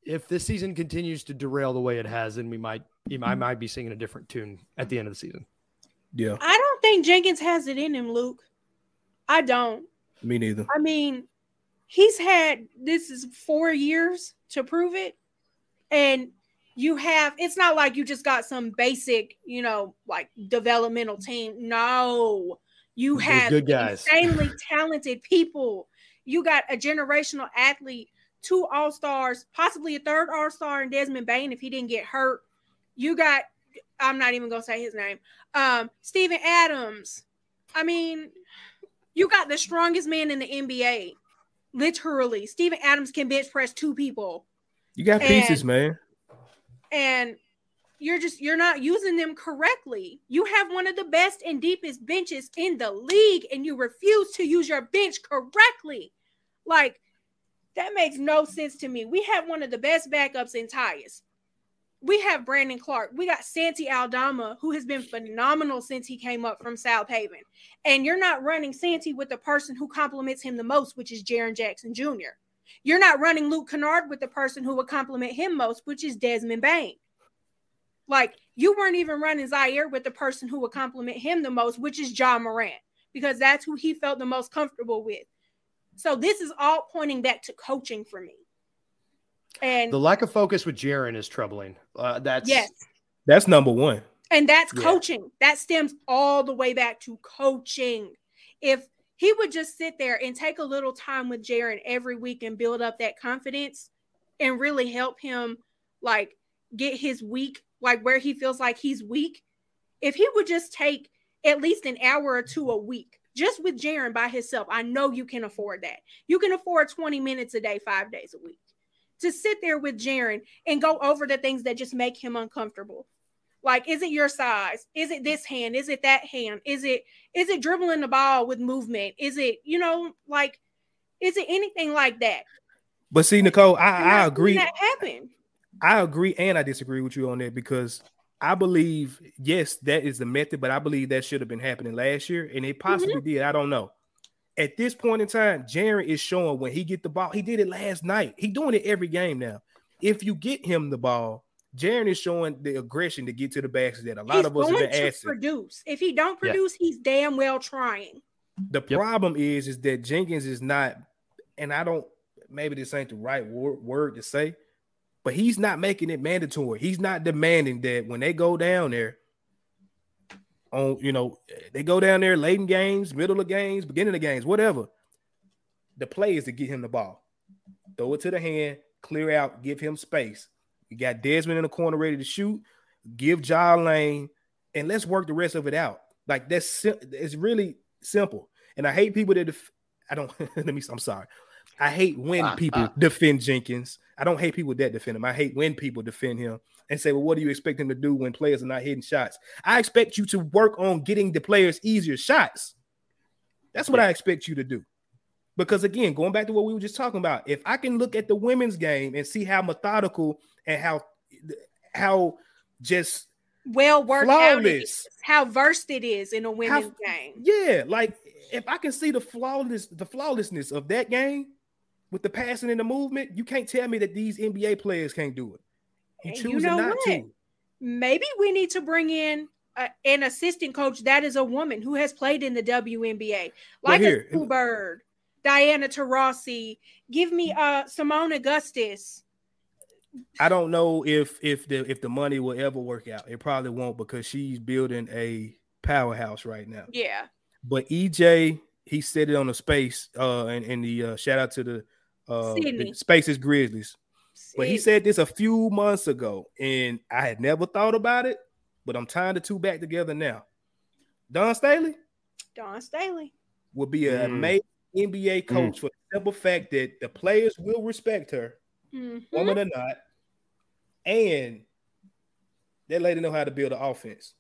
if this season continues to derail the way it has, then we might, I might be singing a different tune at the end of the season. Yeah. I don't think Jenkins has it in him, Luke. I don't. Me neither. I mean, he's had, this is four years to prove it. And you have, it's not like you just got some basic, you know, like developmental team. No, you have good guys, insanely talented people. You got a generational athlete, two all-stars, possibly a third all-star in Desmond Bain if he didn't get hurt. You got, I'm not even going to say his name, um, Steven Adams. I mean, you got the strongest man in the N B A, literally. Steven Adams can bench press two people. You got and, pieces, man. And you're just, you're not using them correctly. You have one of the best and deepest benches in the league, and you refuse to use your bench correctly. Like, that makes no sense to me. We have one of the best backups in Tyus. We have Brandon Clark. We got Santi Aldama, who has been phenomenal since he came up from South Haven. And you're not running Santi with the person who compliments him the most, which is Jaren Jackson Junior You're not running Luke Kennard with the person who would compliment him most, which is Desmond Bain. Like, you weren't even running Zaire with the person who would compliment him the most, which is Ja Morant, because that's who he felt the most comfortable with. So this is all pointing back to coaching for me. And the lack of focus with Jaren is troubling. Uh, that's yes. That's number one. And that's yeah. coaching. That stems all the way back to coaching. If he would just sit there and take a little time with Jaren every week and build up that confidence and really help him, like, get his week, like where he feels like he's weak. If he would just take at least an hour or two a week just with Jaren by himself, I know you can afford that. You can afford twenty minutes a day, five days a week, to sit there with Jaren and go over the things that just make him uncomfortable. Like, is it your size? Is it this hand? Is it that hand? Is it, is it dribbling the ball with movement? Is it, you know, like, is it anything like that? But see, Nicole, I, I agree. That happened. I agree. And I disagree with you on that, because I believe, yes, that is the method, but I believe that should have been happening last year. And it possibly mm-hmm. did. I don't know. At this point in time, Jaren is showing when he get the ball. He did it last night. He's doing it every game now. If you get him the ball, Jaren is showing the aggression to get to the basket that a lot he's of us have been asking. Produce. If he don't produce, yeah. he's damn well trying. The yep. problem is, is that Jenkins is not, and I don't, maybe this ain't the right word, word to say, but he's not making it mandatory. He's not demanding that when they go down there, on, you know, they go down there late in games, middle of games, beginning of games, whatever. The play is to get him the ball, throw it to the hand, clear out, give him space. You got Desmond in the corner ready to shoot, give Ja lane, and let's work the rest of it out. Like, that's, it's really simple. And I hate people that def- I don't. let me. I'm sorry. I hate when uh, people uh. defend Jenkins. I don't hate people that defend him. I hate when people defend him and say, well, what do you expect him to do when players are not hitting shots? I expect you to work on getting the players easier shots. That's what yeah. I expect you to do. Because, again, going back to what we were just talking about, if I can look at the women's game and see how methodical and how how just well worked flawless, out it is, how versed it is in a women's how, game. Yeah, like, if I can see the flawless, the flawlessness of that game, with the passing and the movement, you can't tell me that these N B A players can't do it. You choose you know not what? to. Maybe we need to bring in a, an assistant coach that is a woman who has played in the W N B A, like right a Sue Bird, Diana Taurasi. Give me uh, Simone Augustus. I don't know if if the if the money will ever work out. It probably won't, because she's building a powerhouse right now. Yeah. But E J, he said it on the space, uh, and, and the uh, shout out to the. Uh, the Spaces Grizzlies, Sydney. But he said this a few months ago, and I had never thought about it. But I'm tying the two back together now. Dawn Staley, Dawn Staley would be an mm. amazing N B A coach mm. for the simple fact that the players will respect her, mm-hmm. woman or not, and that lady know how to build an offense.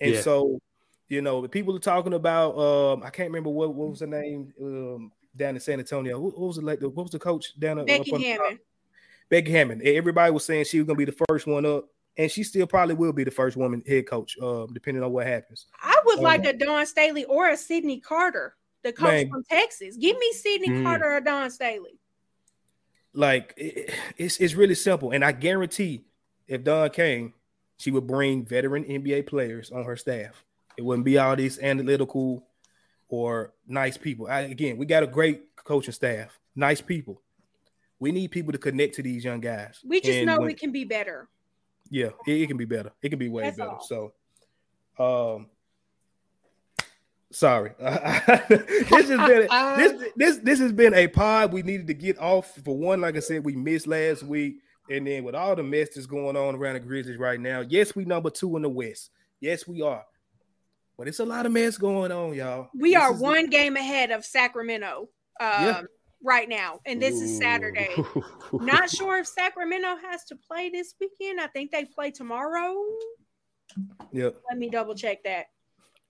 And yeah. so, you know, people are talking about, um, I can't remember what, what was her name um, down in San Antonio. What, what was the what was the coach down in Becky Hammond? Becky Hammond. Everybody was saying she was going to be the first one up. And she still probably will be the first woman head coach, uh, depending on what happens. I would um, like a Dawn Staley or a Sydney Carter, the coach man. from Texas. Give me Sydney mm. Carter or Dawn Staley. Like, it, it's it's really simple. And I guarantee if Dawn came, she would bring veteran N B A players on her staff. It wouldn't be all these analytical or nice people. I, again, we got a great coaching staff, nice people. We need people to connect to these young guys. We just and know when, we can be better. Yeah, it, it can be better. It can be way That's better. All. So, um, sorry. this has been a, this this this has been a pod we needed to get off. For one, like I said, we missed last week, and then with all the mess that's going on around the Grizzlies right now, yes, we number two in the West. Yes, we are. But it's a lot of mess going on, y'all. We this are one the- game ahead of Sacramento. Um, yeah. Right now, and this is Saturday. Not sure if Sacramento has to play this weekend. I think they play tomorrow. Yep. Let me double check that.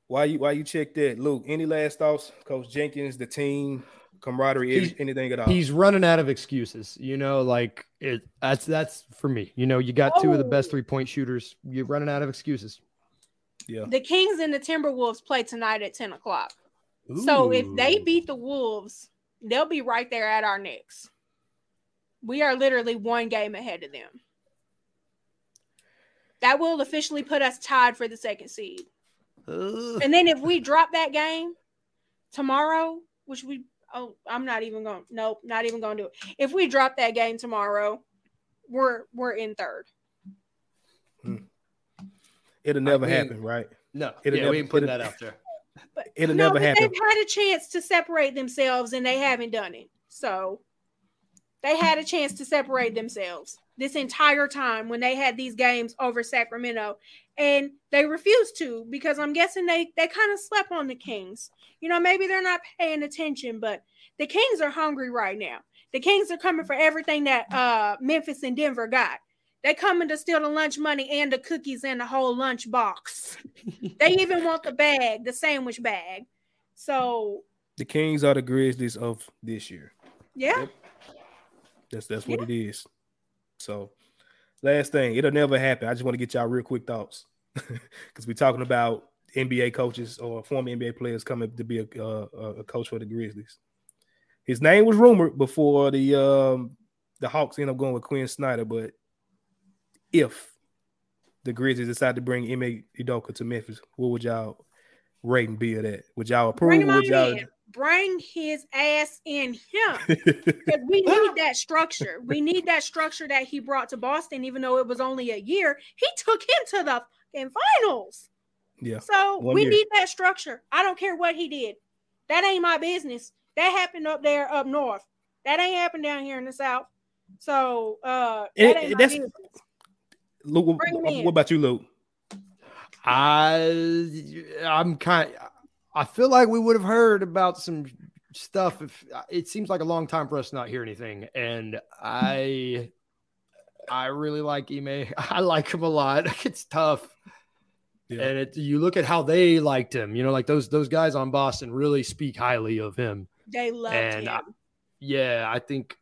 Why you why you check that, Luke? Any last thoughts, Coach Jenkins, the team, camaraderie, he's, anything at all? He's running out of excuses. You know, like it. That's that's for me. You know, you got oh. two of the best three point shooters. You're running out of excuses. Yeah. The Kings and the Timberwolves play tonight at ten o'clock. Ooh. So if they beat the Wolves, they'll be right there at our necks. We are literally one game ahead of them. That will officially put us tied for the second seed. Ugh. And then if we drop that game tomorrow, which we oh, I'm not even going to nope, not even going to do it. If we drop that game tomorrow, we're we're in third. Hmm. It'll never I mean, happen, right? No. It'll yeah, never, we ain't putting that out there. But it'll no, never but happen. They've had a chance to separate themselves and they haven't done it. So they had a chance to separate themselves this entire time when they had these games over Sacramento, and they refused to, because I'm guessing they, they kind of slept on the Kings. You know, maybe they're not paying attention, but the Kings are hungry right now. The Kings are coming for everything that uh, Memphis and Denver got. They coming to steal the lunch money and the cookies and the whole lunch box. They even want the bag, the sandwich bag. So the Kings are the Grizzlies of this year. Yeah. Yep. That's that's what yeah. it is. So last thing, it'll never happen. I just want to get y'all real quick thoughts, because we're talking about N B A coaches or former N B A players coming to be a, uh, a coach for the Grizzlies. His name was rumored before the um, the Hawks end up going with Quinn Snyder, but if the Grizzlies decide to bring Ime Udoka to Memphis, what would y'all rate and be of that? Would y'all approve? Bring him on y'all... in. Bring his ass in him. Because we need that structure. We need that structure that he brought to Boston, even though it was only a year. He took him to the fucking finals. Yeah. So One we year. need that structure. I don't care what he did. That ain't my business. That happened up there up north. That ain't happened down here in the south. So uh, that it, ain't my that's... business. Luke, what about you, Luke? I, I'm kind. I feel like we would have heard about some stuff. If it seems like a long time for us to not hear anything, and I, I really like Ime. I like him a lot. It's tough, yeah. and it, you look at how they liked him. You know, like those those guys on Boston really speak highly of him. They loved and him. I, yeah, I think,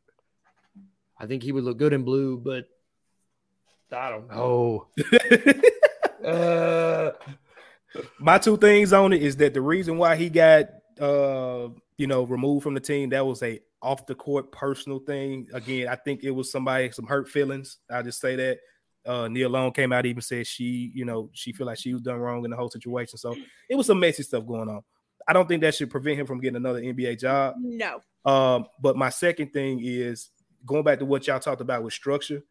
I think he would look good in blue, but. I don't know. uh, my two things on it is that the reason why he got, uh, you know, removed from the team, that was a off the court personal thing. Again, I think it was somebody, some hurt feelings. I'll just say that. Uh, Nia Long came out, even said she, you know, she feel like she was done wrong in the whole situation. So it was some messy stuff going on. I don't think that should prevent him from getting another N B A job. No. Um, but my second thing is going back to what y'all talked about with structure.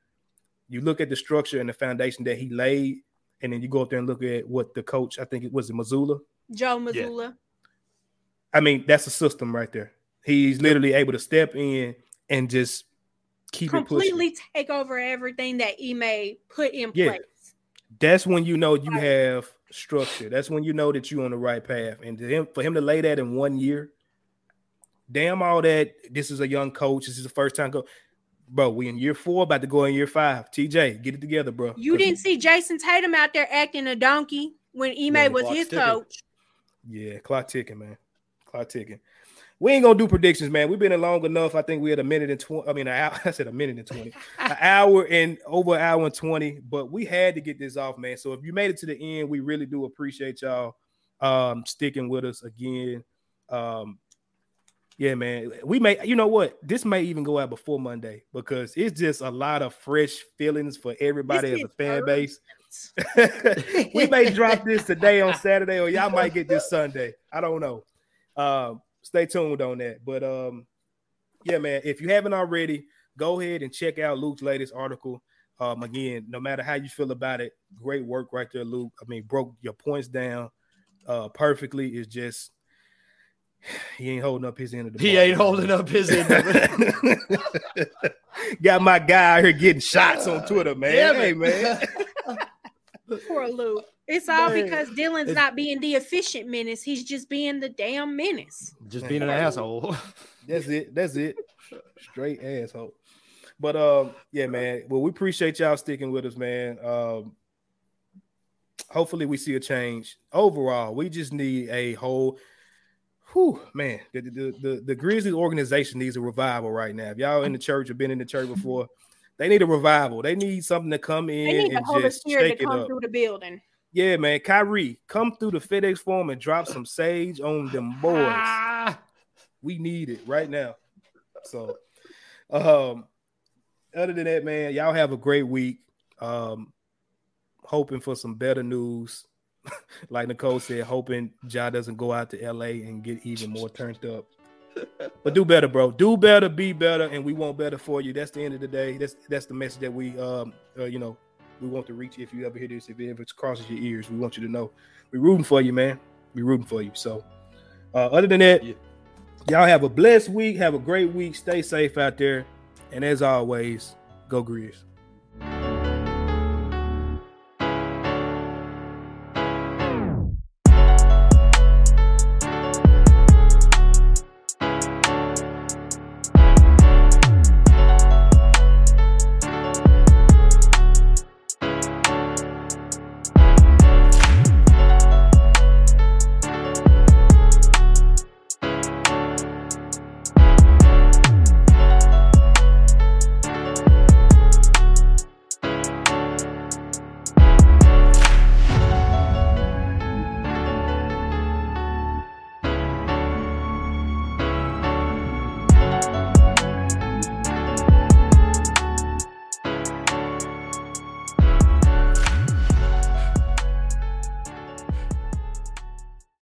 You look at the structure and the foundation that he laid, and then you go up there and look at what the coach, I think it was it Mazzulla? Joe Mazzulla. Yeah. I mean, that's a system right there. He's literally able to step in and just keep Completely it pushing. Take over everything that Ime put in yeah. place. That's when you know you have structure. That's when you know that you're on the right path. And to him, for him to lay that in one year, damn all that. This is a young coach. This is the first time coach. Bro, we in year four, about to go in year five. T J, get it together, bro. You didn't see Jason Tatum out there acting a donkey when Ime was his coach. Yeah, clock ticking, man. Clock ticking. We ain't gonna do predictions, man. We've been in long enough. I think we had a minute and twenty. I mean, an hour, I said a minute and twenty, an hour and over an hour and twenty. But we had to get this off, man. So if you made it to the end, we really do appreciate y'all um, sticking with us again. Um, yeah, man. We may, you know what? This may even go out before Monday because it's just a lot of fresh feelings for everybody as a fan base. We may drop this today on Saturday, or y'all might get this Sunday. I don't know. Um, Stay tuned on that. But, um, yeah, man, if you haven't already, go ahead and check out Luke's latest article. Um, again, no matter how you feel about it, great work right there, Luke. I mean, broke your points down uh, perfectly. It's just he ain't holding up his end of the ball. He ain't holding up his end of the ball. Got my guy out here getting shots on Twitter, man. Yeah, hey, man. Poor Luke. It's all man. Because Dylan's it's, not being the efficient menace. He's just being the damn menace. Just being an asshole. That's it. That's it. Straight asshole. But, um, yeah, man. Well, we appreciate y'all sticking with us, man. Um, hopefully we see a change. Overall, we just need a whole – whew, man. The, the, the, the Grizzlies organization needs a revival right now. If y'all in the church or been in the church before, they need a revival. They need something to come in they need and the just shake to come it up. Through the building. Yeah, man. Kyrie, come through the FedEx Forum and drop some sage on them boys. Ah. We need it right now. So, um, other than that, man, y'all have a great week. Um, hoping for some better news. Like Nicole said, hoping Ja doesn't go out to L A and get even more turned up. But do better, bro. Do better, be better, and we want better for you. That's the end of the day. That's that's the message that we, um, uh, you know, we want to reach you. If you ever hear this, if it ever crosses your ears, we want you to know we're rooting for you, man. We're rooting for you. So uh, other than that, yeah. Y'all have a blessed week. Have a great week. Stay safe out there. And as always, go Grizz.